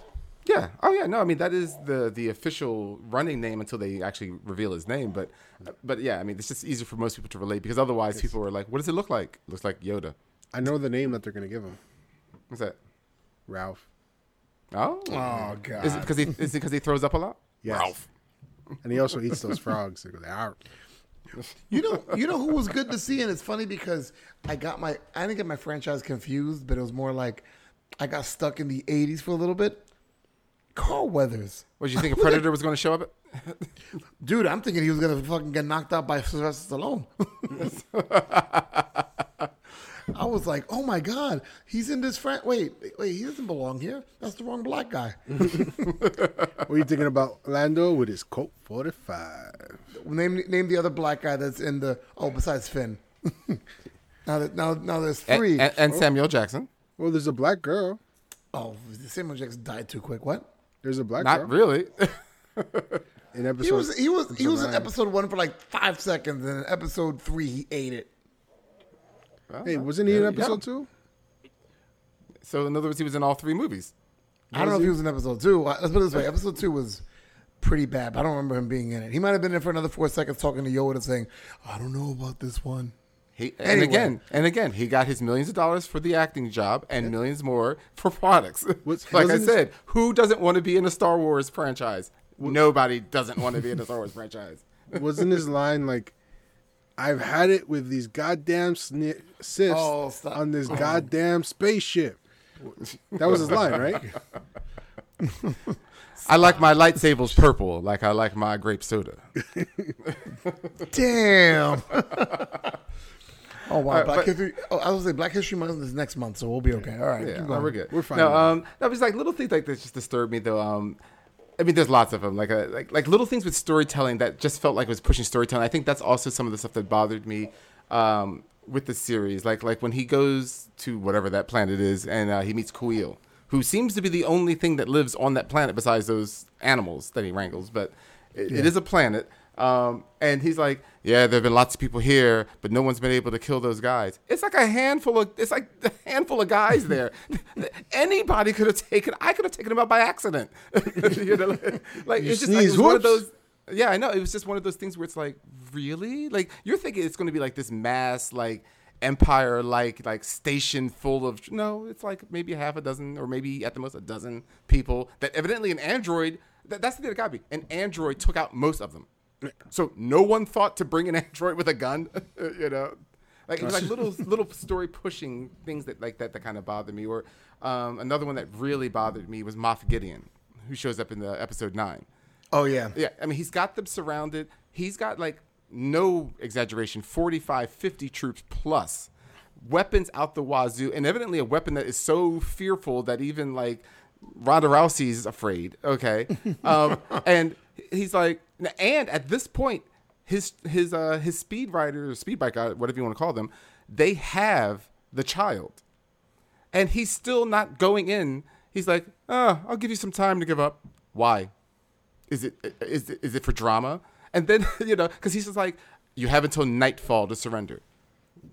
Yeah. Oh, yeah. No, I mean, that is the official running name until they actually reveal his name. But yeah, I mean, it's just easier for most people to relate because otherwise people are like, what does it look like? It looks like Yoda. I know the name that they're going to give him. What's that? Ralph. Oh, God. Is it because he throws up a lot? Yes. Ralph. And he also eats those frogs. You know who was good to see? And it's funny because I didn't get my franchise confused, but it was more like I got stuck in the 80s for a little bit. Carl Weathers. What, did you think a Predator was going to show up? Dude, I'm thinking he was going to fucking get knocked out by Sylvester Stallone. I was like, oh my God, he's in this wait, he doesn't belong here. That's the wrong black guy. Were you thinking about Lando with his Colt 45? Name the other black guy that's in the, besides Finn. now there's three. And Samuel Jackson. Well, there's a black girl. Oh, Samuel Jackson died too quick. What? There's a black girl. Not really. In episode he was in episode 1 for like 5 seconds, and in episode 3 he ate it. Well, hey, wasn't he in episode 2? So in other words, he was in all three movies. I don't know if he was in episode 2. Let's put it this way: episode 2 was pretty bad, but I don't remember him being in it. He might have been in for another 4 seconds talking to Yoda, saying, "I don't know about this one." And again, he got his millions of dollars for the acting job and millions more for products. Like I said, who doesn't want to be in a Star Wars franchise? Nobody doesn't want to be in a Star Wars franchise. Wasn't his line like, "I've had it with these goddamn cysts on this goddamn spaceship"? That was his line, right? I like my lightsabers purple, like I like my grape soda. Damn. Oh, wow. I was going to say Black History Month is next month, so we'll be okay. All right. Yeah, we're good. We're fine. No, it's like little things like this just disturb me, though. I mean, there's lots of them. Like little things with storytelling that just felt like it was pushing storytelling. I think that's also some of the stuff that bothered me with the series. Like when he goes to whatever that planet is and he meets Kuiil, who seems to be the only thing that lives on that planet besides those animals that he wrangles. But it is a planet. And he's like, yeah, there have been lots of people here, but no one's been able to kill those guys. It's like a handful of guys there. Anybody could have taken. I could have taken them out by accident. You know, like it's just like, it was one of those. Yeah, I know. It was just one of those things where it's like, really, like you're thinking it's going to be like this mass, like empire, like station full of it's like maybe half a dozen or maybe at the most a dozen people that evidently an android. That's the thing that got me. An android took out most of them. So no one thought to bring an android with a gun, you know, like it was like little story pushing things that kind of bothered me. Or another one that really bothered me was Moff Gideon, who shows up in the episode 9. Oh yeah, yeah. I mean, he's got them surrounded. He's got like no exaggeration, 45, 50 troops plus, weapons out the wazoo, and evidently a weapon that is so fearful that even like Ronda Rousey's afraid. Okay, and he's like. And at this point, his speed rider or speed bike, whatever you want to call them, they have the child, and he's still not going in. He's like, I'll give you some time to give up. Why? Is it for drama? And then because he's just like, you have until nightfall to surrender.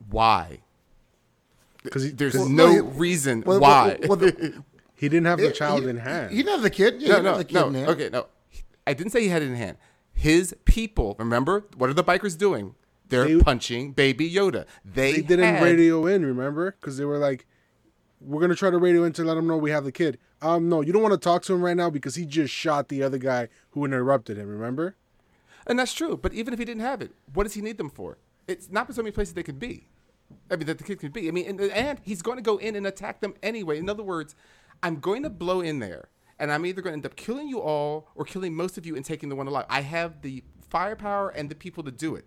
Why? Because there's no reason why. He didn't have the child in hand. He didn't have the kid. Yeah, no. Okay, no. I didn't say he had it in hand. His people, remember? What are the bikers doing? They're punching Baby Yoda. They didn't radio in, remember? Because they were like, we're going to try to radio in to let him know we have the kid. No, you don't want to talk to him right now because he just shot the other guy who interrupted him, remember? And that's true. But even if he didn't have it, what does he need them for? It's not so many places they could be. I mean, that the kid could be. I mean, and he's going to go in and attack them anyway. In other words, I'm going to blow in there, and I'm either going to end up killing you all or killing most of you and taking the one alive. I have the firepower and the people to do it.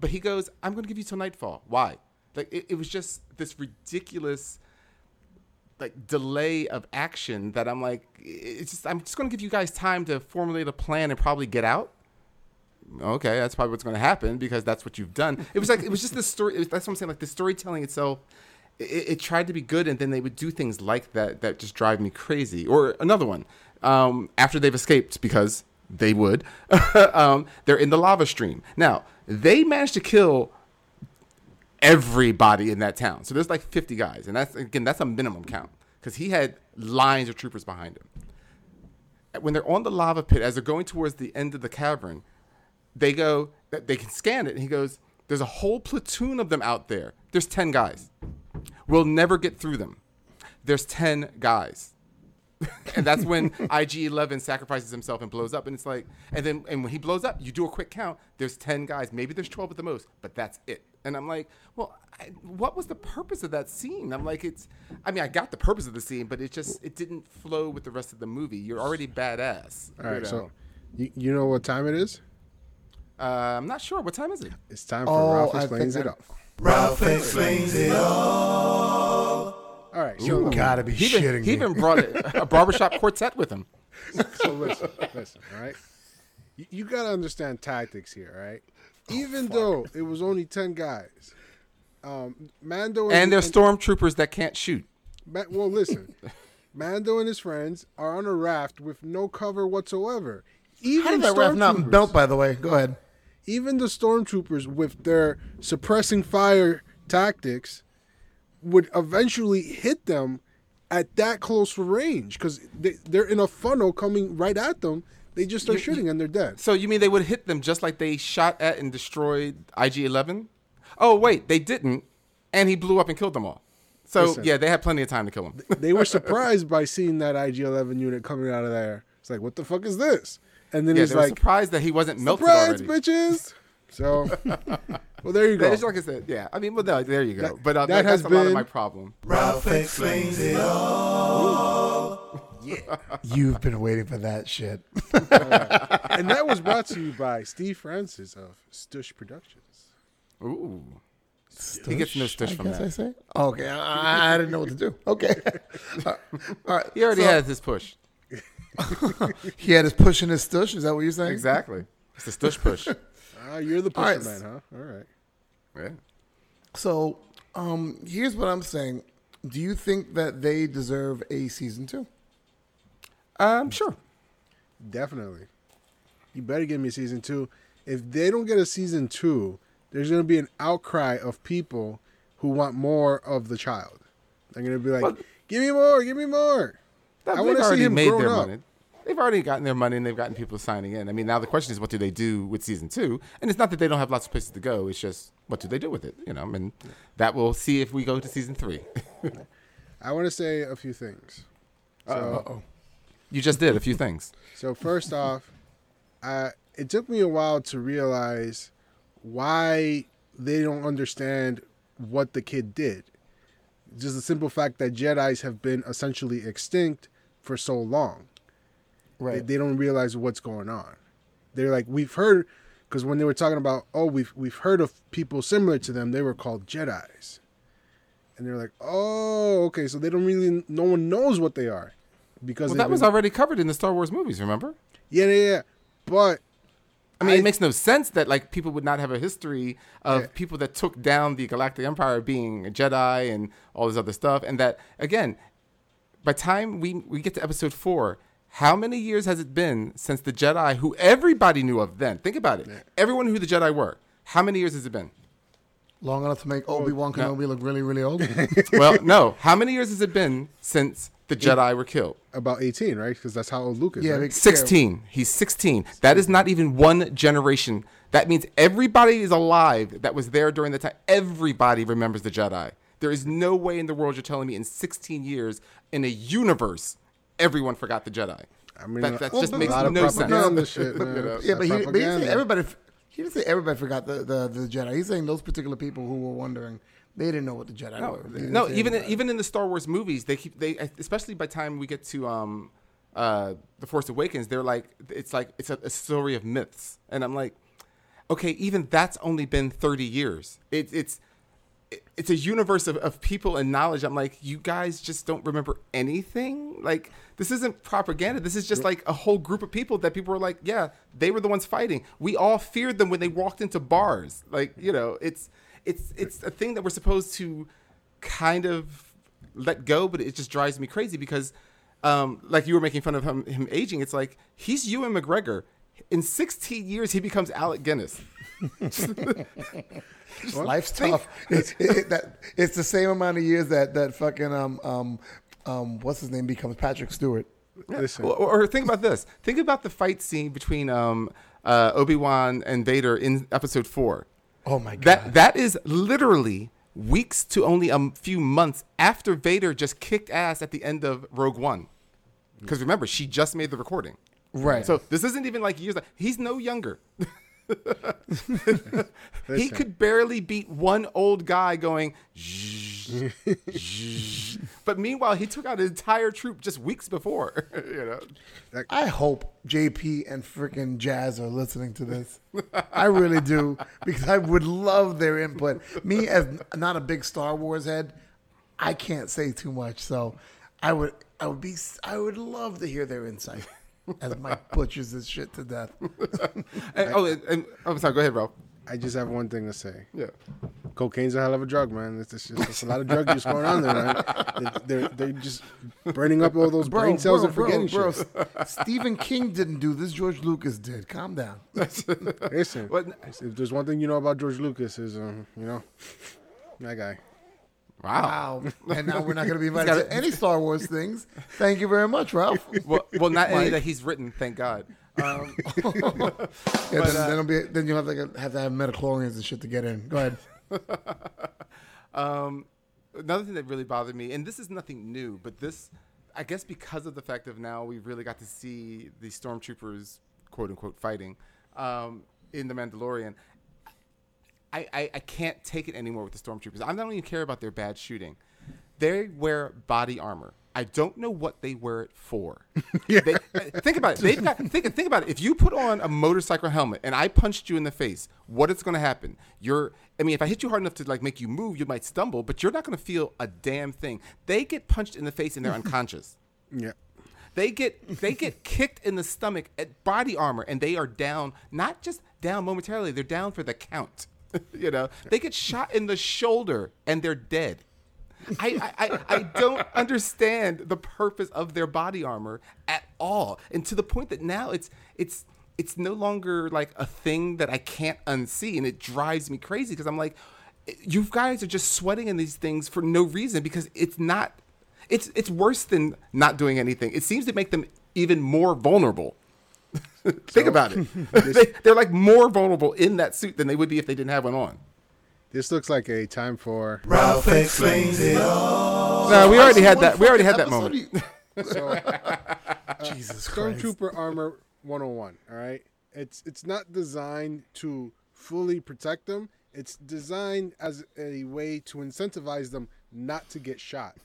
But he goes, I'm going to give you till nightfall. Why? Like, it was just this ridiculous, like, delay of action that I'm like, it's just, I'm just going to give you guys time to formulate a plan and probably get out. Okay, that's probably what's going to happen because that's what you've done. It was like, it was just this story. That's what I'm saying. Like, the storytelling itself, it tried to be good, and then they would do things like that just drive me crazy. Or another one, after they've escaped, because they would, they're in the lava stream. Now, they managed to kill everybody in that town. So there's like 50 guys, and that's a minimum count because he had lines of troopers behind him. When they're on the lava pit, as they're going towards the end of the cavern, they can scan it, and he goes, there's a whole platoon of them out there. There's 10 guys. We'll never get through them. There's 10 guys. And that's when IG-11 sacrifices himself and blows up, and it's like, and when he blows up, you do a quick count, there's 10 guys. Maybe there's 12 at the most, but that's it. And I'm like, well, what was the purpose of that scene? I'm like, I got the purpose of the scene, but it didn't flow with the rest of the movie. You're already badass. All right, so you know what time it is? I'm not sure. What time is it? It's time for Ralph Explains It All. Ralph Explains It All. All right. So you gotta be shitting me. He even brought a barbershop quartet with him. So listen, all right? You gotta understand tactics here, right? Even though it was only 10 guys, Mando and they're stormtroopers that can't shoot. Well, listen, Mando and his friends are on a raft with no cover whatsoever. Even how did that raft not melt, by the way? Go ahead. Even the stormtroopers, with their suppressing fire tactics, would eventually hit them at that close range because they're in a funnel coming right at them. They just start shooting and they're dead. So you mean they would hit them just like they shot at and destroyed IG-11? Oh, wait, they didn't, and he blew up and killed them all. So, listen, yeah, they had plenty of time to kill him. They were surprised by seeing that IG-11 unit coming out of there. It's like, what the fuck is this? And then he's like, surprised that he wasn't melted already. Surprise, bitches! So, well, there you go. Just like I said, yeah. I mean, well, no, there you go. That's a lot of my problem. Ralph Explains It All. Yeah. You've been waiting for that shit. And that was brought to you by Steve Francis of Stush Productions. Ooh. Stush? He gets no stush from that. I say? Okay, I didn't know what to do. Okay. All right. He already has his push. He had his push and his stush. Is that what you're saying? Exactly. It's the stush push. You're the pusher man, huh? All right. Yeah. So here's what I'm saying. Do you think that they deserve a season 2? Sure. Definitely. You better give me a season 2. If they don't get a season 2, there's going to be an outcry of people who want more of the child. They're going to be like, give me more. I want to see him grow up. Money. They've already gotten their money, and they've gotten people signing in. I mean, now the question is, what do they do with season 2? And it's not that they don't have lots of places to go. It's just, what do they do with it? You know, I mean, that we'll see if we go to season 3. I want to say a few things. So, you just did a few things. So first off, it took me a while to realize why they don't understand what the kid did. Just the simple fact that Jedis have been essentially extinct for so long. Right. They don't realize what's going on. They're like, we've heard, because when they were talking about, we've heard of people similar to them, they were called Jedis. And they're like, oh, okay, so they don't really, no one knows what they are. Because that was already covered in the Star Wars movies, remember? Yeah. But I mean, it makes no sense that like people would not have a history of people that took down the Galactic Empire being a Jedi and all this other stuff. And that, again, by the time we get to episode 4, how many years has it been since the Jedi, who everybody knew of then? Think about it. Yeah. Everyone who the Jedi were. How many years has it been? Long enough to make Obi-Wan Kenobi look really, really old? Well, no. How many years has it been since the Jedi were killed? About 18, right? Because that's how old Luke is. Yeah, right? 16. He's 16. That is not even one generation. That means everybody is alive that was there during the time. Everybody remembers the Jedi. There is no way in the world you're telling me in 16 years in a universe everyone forgot the Jedi. I mean, that just makes no sense. Shit, man. Yeah, but he didn't say everybody forgot the Jedi. He's saying those particular people who were wondering, they didn't know what the Jedi were. No, even in the Star Wars movies, they especially by the time we get to The Force Awakens, they're like it's a story of myths, and I'm like, okay, even that's only been 30 years. It's a universe of people and knowledge. I'm like, you guys just don't remember anything? Like, this isn't propaganda. This is just like a whole group of people that people were like, yeah, they were the ones fighting. We all feared them when they walked into bars. Like, you know, it's a thing that we're supposed to kind of let go, but it just drives me crazy because, like you were making fun of him aging. It's like, he's Ewan McGregor. In 16 years, he becomes Alec Guinness. Life's tough. It's the same amount of years that fucking what's his name becomes Patrick Stewart. Yeah. Or think about this. Think about the fight scene between Obi-Wan and Vader in Episode 4. Oh my god! That is literally weeks to only a few months after Vader just kicked ass at the end of Rogue One. Because remember, she just made the recording. Right. So this isn't even like years. He's no younger. He could barely beat one old guy going zzz, zzz. But meanwhile he took out an entire troop just weeks before. You know, I hope JP and freaking Jazz are listening to this. I really do, because I would love their input. Me, as not a big Star Wars head, I can't say too much, so I would love to hear their insight. As Mike butchers this shit to death. I'm sorry. Go ahead, Rob. I just have one thing to say. Yeah, cocaine's a hell of a drug, man. It's a lot of drug use going on there, man. They're just burning up all those brain cells and forgetting shit. Stephen King didn't do this. George Lucas did. Calm down. Listen, if there's one thing you know about George Lucas is, you know, that guy. Wow. And now we're not going to be invited to any Star Wars things. Thank you very much, Ralph. Well, not any that he's written, thank God. Then you'll have to have midichlorians and shit to get in. Go ahead. Another thing that really bothered me, and this is nothing new, but this, I guess because of the fact of now we really got to see the stormtroopers, quote-unquote, fighting in The Mandalorian, I can't take it anymore with the stormtroopers. I don't even care about their bad shooting. They wear body armor. I don't know what they wear it for. Yeah. Think about it. Think about it. If you put on a motorcycle helmet and I punched you in the face, what is going to happen? If I hit you hard enough to like make you move, you might stumble, but you're not going to feel a damn thing. They get punched in the face and they're unconscious. Yeah. They get kicked in the stomach at body armor and they are down. Not just down momentarily. They're down for the count. You know, they get shot in the shoulder and they're dead. I don't understand the purpose of their body armor at all, and to the point that now it's no longer like a thing that I can't unsee, and it drives me crazy because I'm like, you guys are just sweating in these things for no reason because it's not. It's worse than not doing anything. It seems to make them even more vulnerable. Think about it. They're like more vulnerable in that suit than they would be if they didn't have one on. This looks like a time for Ralph explains it all. No, we already had that. We already had that moment. Jesus Christ. Stormtrooper armor 101. All right, it's not designed to fully protect them. It's designed as a way to incentivize them not to get shot.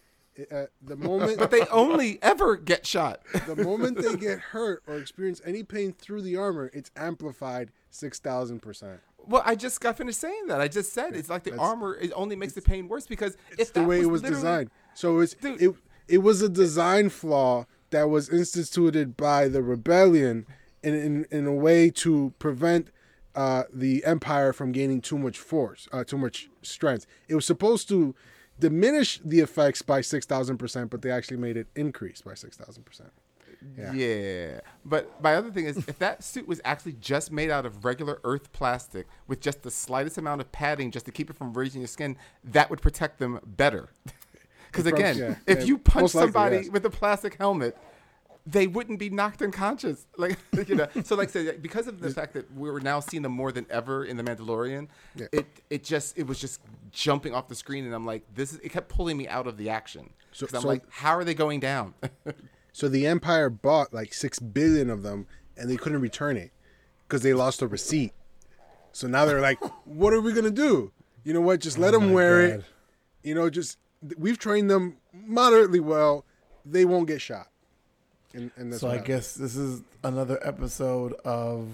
The moment, but they only ever get shot. The moment they get hurt or experience any pain through the armor, it's amplified 6,000%. Well, I just got finished saying that. I just said it's like the armor. It only makes the pain worse because it's the way it was designed. So it was a design flaw that was instituted by the rebellion in a way to prevent the Empire from gaining too much force, too much strength. It was supposed to diminish the effects by 6,000%, but they actually made it increase by 6,000%. Yeah. But my other thing is, if that suit was actually just made out of regular earth plastic with just the slightest amount of padding just to keep it from raising your skin, that would protect them better. Because again, if you punch somebody with a plastic helmet, they wouldn't be knocked unconscious. So like I said, because of the fact that we were now seeing them more than ever in The Mandalorian, it was just jumping off the screen, and I'm like, it kept pulling me out of the action. Because I'm like, how are they going down? So the Empire bought like 6 billion of them, and they couldn't return it because they lost a receipt. So now they're like, what are we going to do? You know what? Just let them wear it. You know, we've trained them moderately well. They won't get shot. And so I guess this is another episode of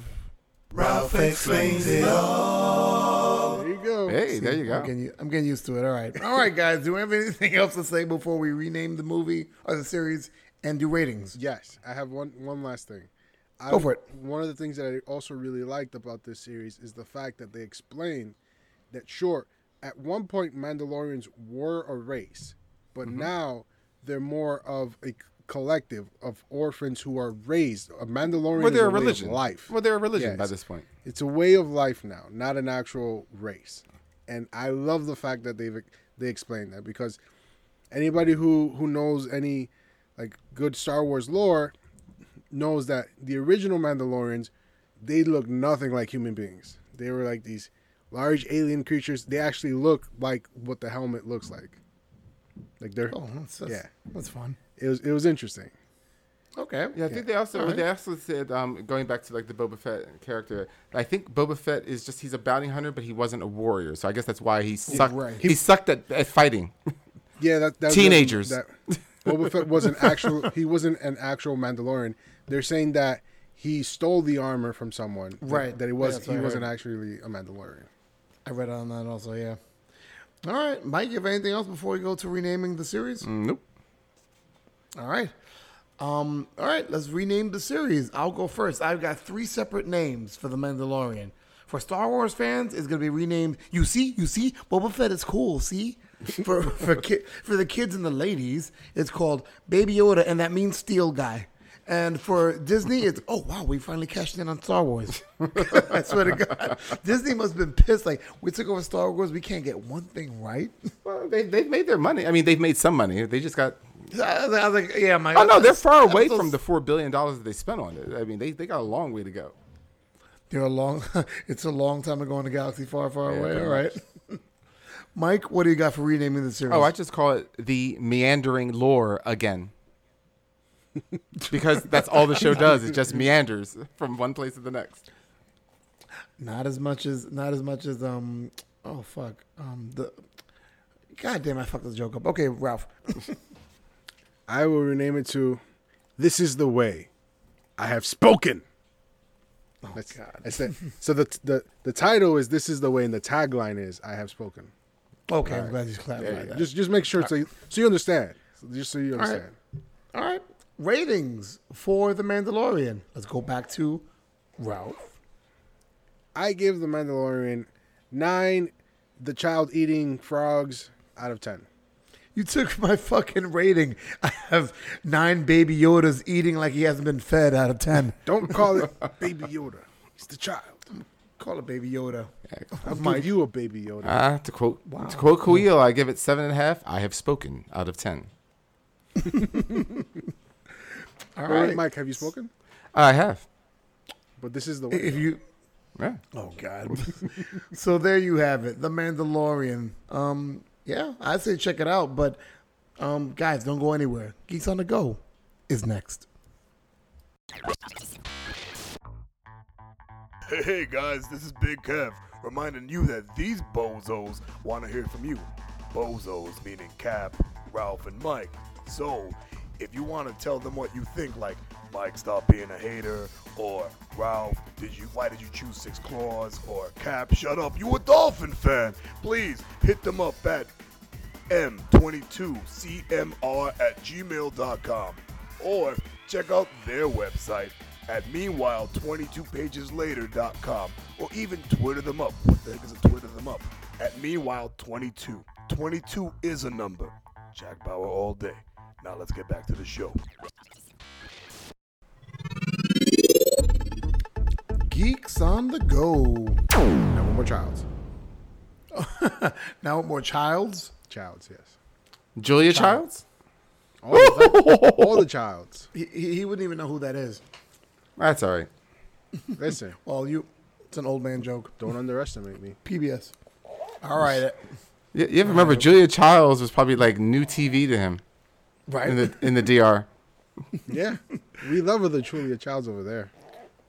Ralph Explains It All. There you go. Hey, there you go. I'm getting used to it. All right. All right, guys. Do we have anything else to say before we rename the movie or the series and do ratings? Yes. I have one last thing. Go for it. One of the things that I also really liked about this series is the fact that they explained that, sure, at one point Mandalorians were a race, but now they're more of a collective of orphans who are raised. A Mandalorian is a religion. Way of life. Well, they're a religion by this point. It's a way of life now, not an actual race. And I love the fact that they explained that, because anybody who knows any like good Star Wars lore knows that the original Mandalorians, they look nothing like human beings. They were like these large alien creatures. They actually look like what the helmet looks like. Like they're that's fun. It was interesting. Okay. Yeah, I think they also said, going back to like the Boba Fett character, I think Boba Fett is just, he's a bounty hunter, but he wasn't a warrior. So I guess that's why he sucked. Yeah, right. He sucked at fighting. Yeah, that teenagers. Boba Fett wasn't an actual Mandalorian. They're saying that he stole the armor from someone. Right. He wasn't actually a Mandalorian. I read on that also. Yeah. All right, Mike. You have anything else before we go to renaming the series? Nope. All right. All right, let's rename the series. I'll go first. I've got 3 separate names for The Mandalorian. For Star Wars fans, it's going to be renamed, you see, Boba Fett is cool, see? For the kids and the ladies, it's called Baby Yoda and That Mean Steel Guy. And for Disney, it's, oh, wow, we finally cashed in on Star Wars. I swear to God. Disney must have been pissed. Like, we took over Star Wars. We can't get one thing right. Well, they've made their money. I mean, they've made some money. They just got... I was like, yeah, my. Oh no, they're far away from the $4 billion that they spent on it. I mean, they got a long way to go. It's a long time to go in the galaxy far, far away. All right, Mike, what do you got for renaming the series? Oh, I just call it the meandering lore again, because that's all the show does. It just meanders from one place to the next. Not as much as God damn, I fucked this joke up. Okay, Ralph. I will rename it to This Is the Way. I Have Spoken. Oh, God. That's it. So the title is This Is the Way, and the tagline is I Have Spoken. Okay, right. I'm glad you clarified that. Just make sure so you understand. Just so you understand. All right. Ratings for The Mandalorian. Let's go back to Ralph. I give The Mandalorian 9 the child-eating frogs out of 10. You took my fucking rating. I have 9 Baby Yodas eating like he hasn't been fed out of 10. Don't call it Baby Yoda. He's the child. Call it Baby Yoda. I'll give you a Baby Yoda. To quote Kuiil, I give it 7.5. I have spoken out of 10. All right, Mike, have you spoken? I have. But this is the way. Yeah. Oh, God. So there you have it. The Mandalorian. Yeah, I'd say check it out. But, guys, don't go anywhere. Geeks on the Go is next. Hey, guys, this is Big Kev reminding you that these bozos want to hear from you. Bozos meaning Cap, Ralph, and Mike. So if you want to tell them what you think, like, Mike, stop being a hater, or Ralph, why did you choose 6 claws, or Cap, shut up, you a Dolphin fan, please hit them up at m22cmr@gmail.com, or check out their website at meanwhile22pageslater.com, or even Twitter them up. What the heck is a Twitter them up? At meanwhile22. 22 is a number. Jack Bauer all day. Now let's get back to the show. Geeks on the Go. Now one more Childs. Now one more Childs. Childs, yes. Julia Childs? All the Childs. He wouldn't even know who that is. That's all right. Listen. Well, it's an old man joke. Don't underestimate me. PBS. All right. You have to remember, Julia Childs was probably like new TV to him. Right. In the DR. Yeah. We love the Julia Childs over there.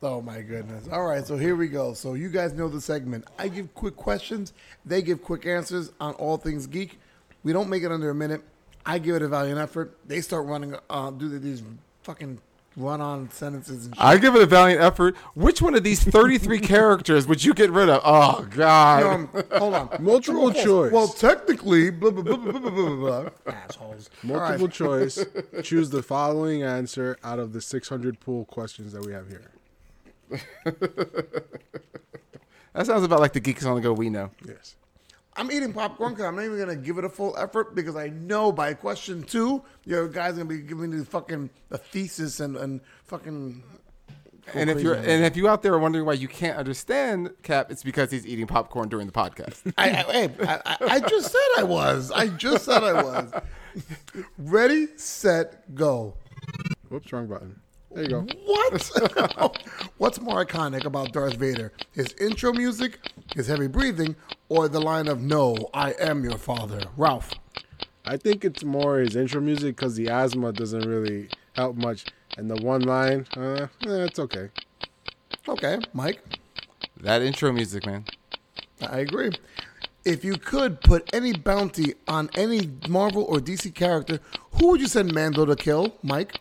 Oh, my goodness. All right. So here we go. So you guys know the segment. I give quick questions. They give quick answers on all things geek. We don't make it under a minute. I give it a valiant effort. They start running, do these fucking run-on sentences and shit. I give it a valiant effort. Which one of these 33 characters would you get rid of? Oh, God. Hold on. Multiple choice. Well, technically, blah, blah, blah, blah, blah, blah, blah. Assholes. Multiple choice. Choose the following answer out of the 600 pool questions that we have here. That sounds about like the Geeks on the Go we know. Yes. I'm eating popcorn because I'm not even going to give it a full effort because I know by question 2, your guys are going to be giving you fucking the thesis and fucking... And if you're out there are wondering why you can't understand Cap, it's because he's eating popcorn during the podcast. I just said I was. Ready, set, go. Whoops, wrong button. There you go. What? What's more iconic about Darth Vader? His intro music, his heavy breathing, or the line of, "No, I am your father"? Ralph. I think it's more his intro music because the asthma doesn't really help much. And the one line, it's okay. Okay, Mike. That intro music, man. I agree. If you could put any bounty on any Marvel or DC character, who would you send Mando to kill? Mike.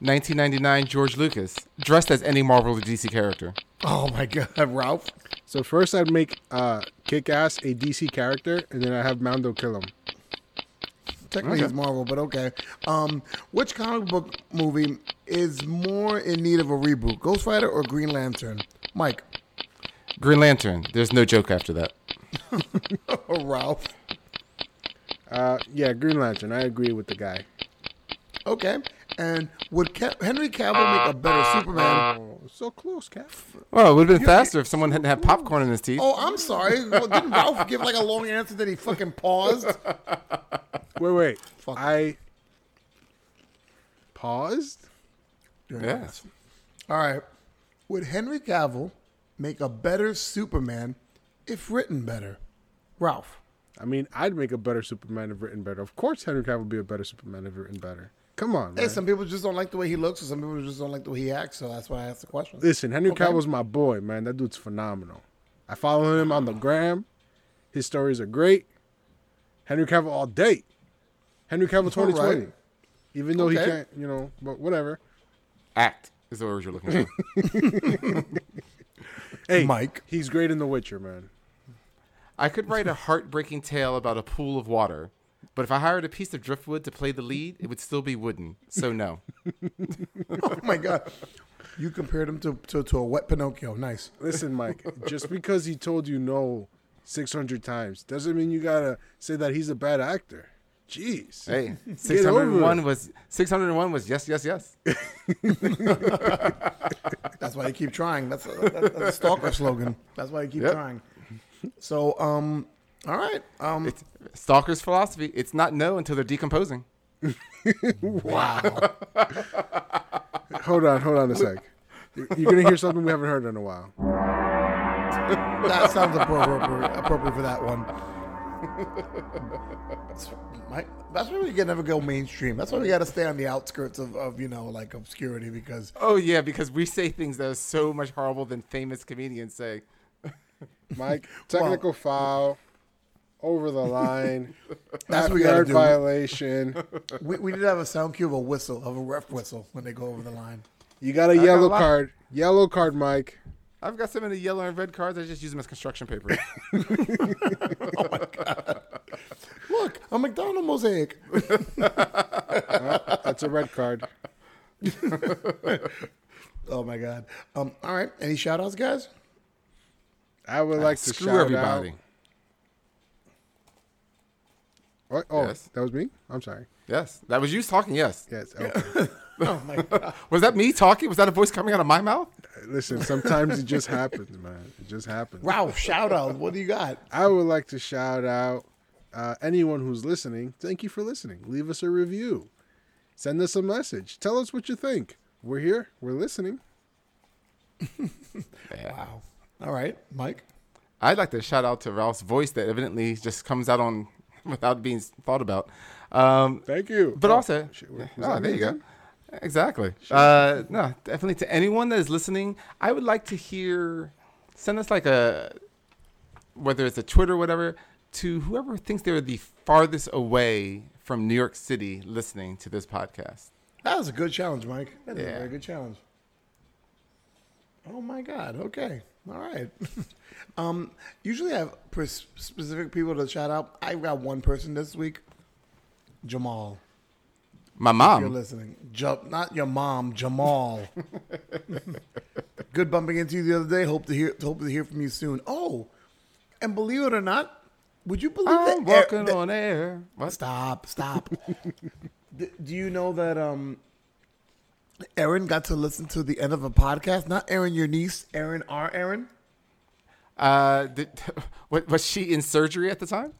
1999 George Lucas, dressed as any Marvel or DC character. Oh, my God, Ralph. So first I'd make Kick-Ass a DC character, and then I'd have Mando kill him. Technically it's Marvel, but okay. Which comic book movie is more in need of a reboot, Ghost Rider or Green Lantern? Mike. Green Lantern. There's no joke after that. Ralph. Yeah, Green Lantern. I agree with the guy. Okay. And would Henry Cavill make a better Superman? Oh, so close, Cap. Well, it would have been faster if someone hadn't had popcorn in his teeth. Oh, I'm sorry. Well, didn't Ralph give like a long answer that he fucking paused? Wait. Fuck. I paused? Yes. Yeah. All right. Would Henry Cavill make a better Superman if written better? Ralph. I mean, I'd make a better Superman if written better. Of course Henry Cavill would be a better Superman if written better. Come on, man. Hey, some people just don't like the way he looks, or some people just don't like the way he acts, so that's why I asked the question. Listen, Henry Cavill's my boy, man. That dude's phenomenal. I follow him on the gram. His stories are great. Henry Cavill all day. Henry Cavill 2020. Right. Even though he can't, but whatever. Act is the word you're looking for. Hey, Mike. He's great in The Witcher, man. I could write a heartbreaking tale about a pool of water. But if I hired a piece of driftwood to play the lead, it would still be wooden. So no. Oh, my God. You compared him to a wet Pinocchio. Nice. Listen, Mike, just because he told you no 600 times doesn't mean you got to say that he's a bad actor. Jeez. Hey, 601 was yes, yes, yes. That's why you keep trying. That's a stalker slogan. That's why you keep trying. So, all right. It's Stalker's philosophy. It's not no until they're decomposing. Wow. Hold on a sec. You're going to hear something we haven't heard in a while. That sounds appropriate for that one. That's why we can never go mainstream. That's why we got to stay on the outskirts of obscurity because... Oh, yeah, because we say things that are so much horrible than famous comedians say. Mike, technical foul. Over the line. That's what we got to do. Violation. We did have a sound cue of a whistle, of a ref whistle when they go over the line. You got a yellow card. Yellow card, Mike. I've got so many yellow and red cards, I just use them as construction paper. Oh, my God. Look, a McDonald's mosaic. That's a red card. Oh, my God. All right. Any shout-outs, guys? I would like to shout everybody out. What? Oh, yes. That was me? I'm sorry. Yes. That was you talking? Yes. Okay. Oh, my God. Was that me talking? Was that a voice coming out of my mouth? Listen, sometimes it just happens, man. It just happens. Wow, shout out. What do you got? I would like to shout out anyone who's listening. Thank you for listening. Leave us a review. Send us a message. Tell us what you think. We're here. We're listening. Wow. All right, Mike. I'd like to shout out to Ralph's voice that evidently just comes out on without being thought about. Thank you. But also, there you go. Exactly. No, definitely to anyone that is listening, I would like to hear, send us like a, whether it's a Twitter or whatever, to whoever thinks they're the farthest away from New York City listening to this podcast. That was a good challenge, Mike. That is a very good challenge. Oh, my God. Okay. All right. Usually I have specific people to shout out. I've got one person this week, Jamal. My mom. If you're listening. Not your mom, Jamal. Good bumping into you the other day. Hope to hear from you soon. Oh, and believe it or not, would you believe I'm walking on air. What? Stop. Do you know that Erin got to listen to the end of a podcast? Not Erin, your niece. Erin, our Erin. Was she in surgery at the time?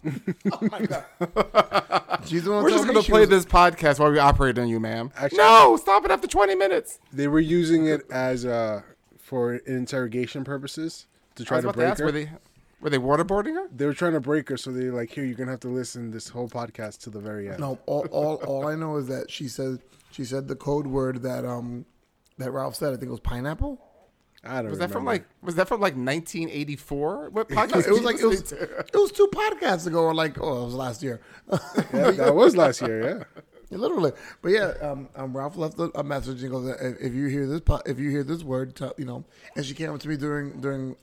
Oh my God! We're just going to play this podcast while we operate on you, ma'am. Actually, no, stop it after 20 minutes. They were using it as for interrogation purposes to try to break her. Were they waterboarding her? They were trying to break her, so they're like, "Here, you're going to have to listen this whole podcast to the very end." No, all I know is that she said the code word that Ralph said. I think it was pineapple. I don't remember. Was that from like 1984? What podcast? It was 2 podcasts ago, or it was last year. Yeah, that was last year. Yeah, literally. But yeah, Ralph left a message and goes, if you hear this word, you know. And she came up to me during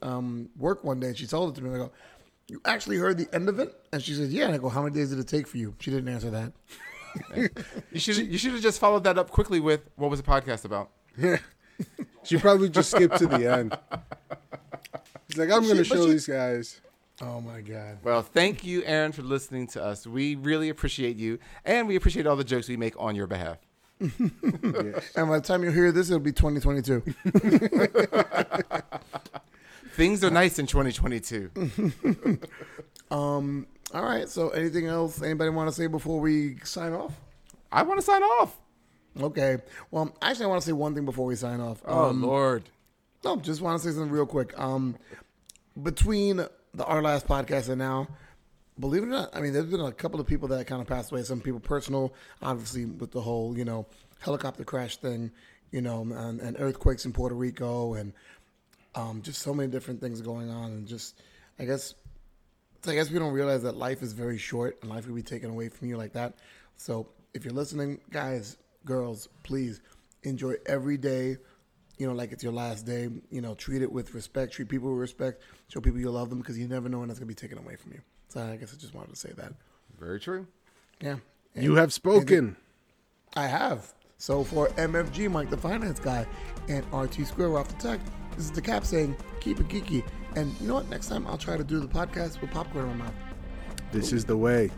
work one day. And she told it to me. And I go, you actually heard the end of it? And she says, yeah. And I go, how many days did it take for you? She didn't answer that. You should have just followed that up quickly with, what was the podcast about? Yeah. She probably just skipped to the end. She's like, I'm going to show these guys. Oh, my God. Well, thank you, Erin, for listening to us. We really appreciate you, and we appreciate all the jokes we make on your behalf. Yes. And by the time you hear this, it'll be 2022. Things are nice in 2022. All right. So anything else anybody want to say before we sign off? I want to sign off. Okay. Well, actually, I want to say one thing before we sign off. Oh, Lord. No, just want to say something real quick. Between our last podcast and now, believe it or not, I mean, there's been a couple of people that kind of passed away. Some people personal, obviously, with the whole, you know, helicopter crash thing, you know, and earthquakes in Puerto Rico, and just so many different things going on. And just, I guess we don't realize that life is very short, and life can be taken away from you like that. So if you're listening, guys, girls, please enjoy every day, you know, like it's your last day. You know, treat it with respect. Treat people with respect. Show people you love them, because you never know when that's going to be taken away from you. So I guess I just wanted to say that. Very true. Yeah. And you have spoken. I have. So for MFG, Mike the Finance Guy, and RT Square off the tech, this is the Cap saying, keep it geeky. And you know what? Next time I'll try to do the podcast with popcorn in my mouth. This is the way.